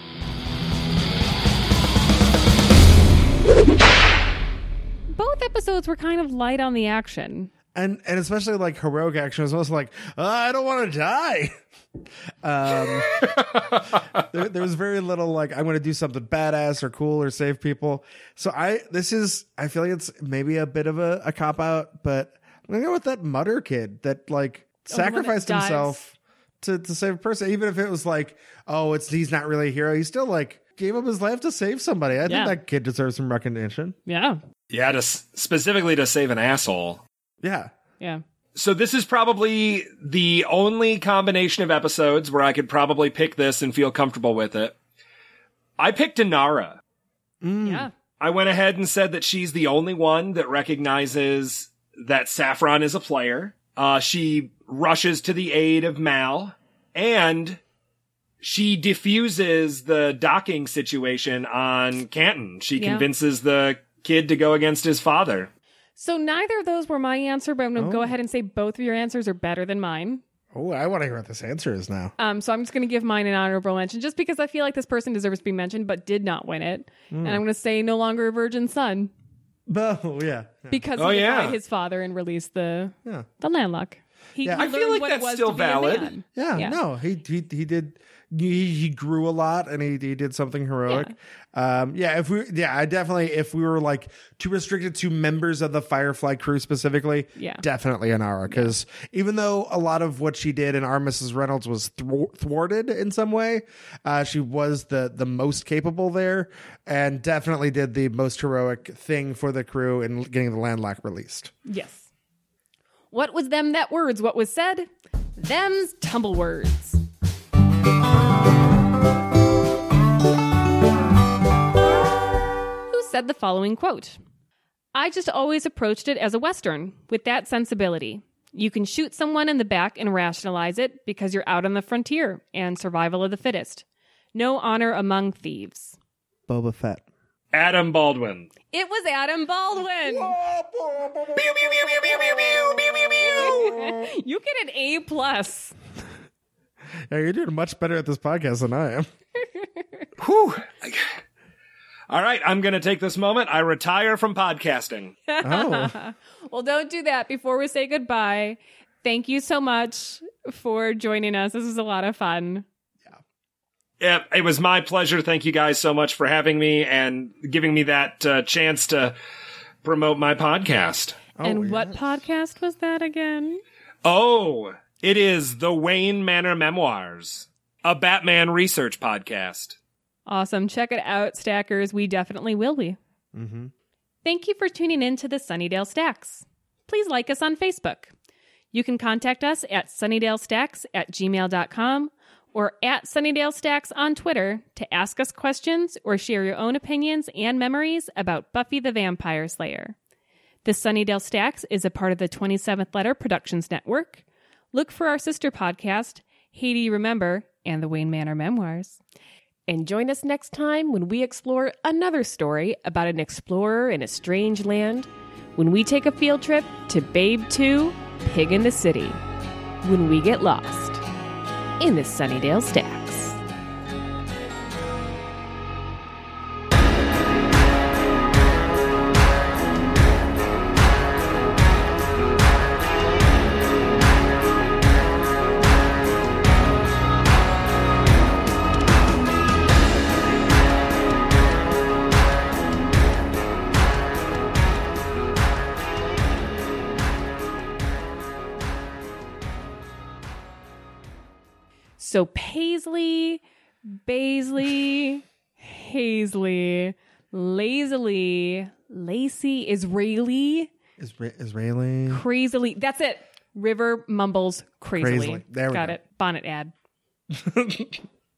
Both episodes were kind of light on the action. And and especially like heroic action was also like, oh, I don't want to die. Um, there, there was very little like, I'm going to do something badass or cool or save people. So I this is, I feel like it's maybe a bit of a, a cop out, but I'm going to go with that Mudder kid that like sacrificed oh, himself to, to save a person. Even if it was like, oh, it's he's not really a hero. He still like gave up his life to save somebody. I yeah. think that kid deserves some recognition. Yeah. Yeah, to s- specifically to save an asshole. Yeah. Yeah. So this is probably the only combination of episodes where I could probably pick this and feel comfortable with it. I picked Inara. Mm. Yeah. I went ahead and said that she's the only one that recognizes that Saffron is a player. Uh, she rushes to the aid of Mal, and she diffuses the docking situation on Canton. She yeah. convinces the kid to go against his father. So neither of those were my answer, but I'm going to oh. go ahead and say both of your answers are better than mine. Oh, I want to hear what this answer is now. Um, so I'm just going to give mine an honorable mention just because I feel like this person deserves to be mentioned, but did not win it. Mm. And I'm going to say no longer a virgin son. Oh, yeah. yeah. Because he oh, yeah. his father and released the, yeah. the landlock. He, yeah. he I feel like that's still valid. Yeah, yeah, no, he he he did. He, he grew a lot, and he, he did something heroic. Yeah. Um, yeah, if we, yeah, I definitely, if we were like too restricted to members of the Firefly crew specifically, yeah. definitely Inara, because yeah. even though a lot of what she did in Our Missus Reynolds was thwart, thwarted in some way, uh, she was the the most capable there, and definitely did the most heroic thing for the crew in getting the landlock released. Yes. What was them that words? What was said? Them's tumble words. Who said the following quote? I just always approached it as a Western, with that sensibility. You can shoot someone in the back and rationalize it because you're out on the frontier and survival of the fittest. No honor among thieves. Boba Fett. Adam Baldwin. It was Adam Baldwin. You get an A plus. Yeah, you're doing much better at this podcast than I am. Whew. All right, I'm going to take this moment. I retire from podcasting. Oh. Well, don't do that before we say goodbye. Thank you so much for joining us. This was a lot of fun. Yeah, it was my pleasure. Thank you guys so much for having me and giving me that uh, chance to promote my podcast. Oh, and yes. What podcast was that again? Oh, it is the Wayne Manor Memoirs, a Batman research podcast. Awesome. Check it out, Stackers. We definitely will be. Mm-hmm. Thank you for tuning in to the Sunnydale Stacks. Please like us on Facebook. You can contact us at sunnydale stacks at gmail dot com. or at Sunnydale Stacks on Twitter to ask us questions or share your own opinions and memories about Buffy the Vampire Slayer. The Sunnydale Stacks is a part of the twenty-seventh Letter Productions Network. Look for our sister podcast, Hey Do You Remember, and the Wayne Manor Memoirs. And join us next time when we explore another story about an explorer in a strange land, when we take a field trip to Babe two, Pig in the City, when we get lost in the Sunnydale Stacks. So Paisley, Baisley, Hazley, Lazily, Lacey, Israeli. Isra- Israeli. Crazily. That's it. River mumbles crazily. Crazily. There we go. Got it. Bonnet ad.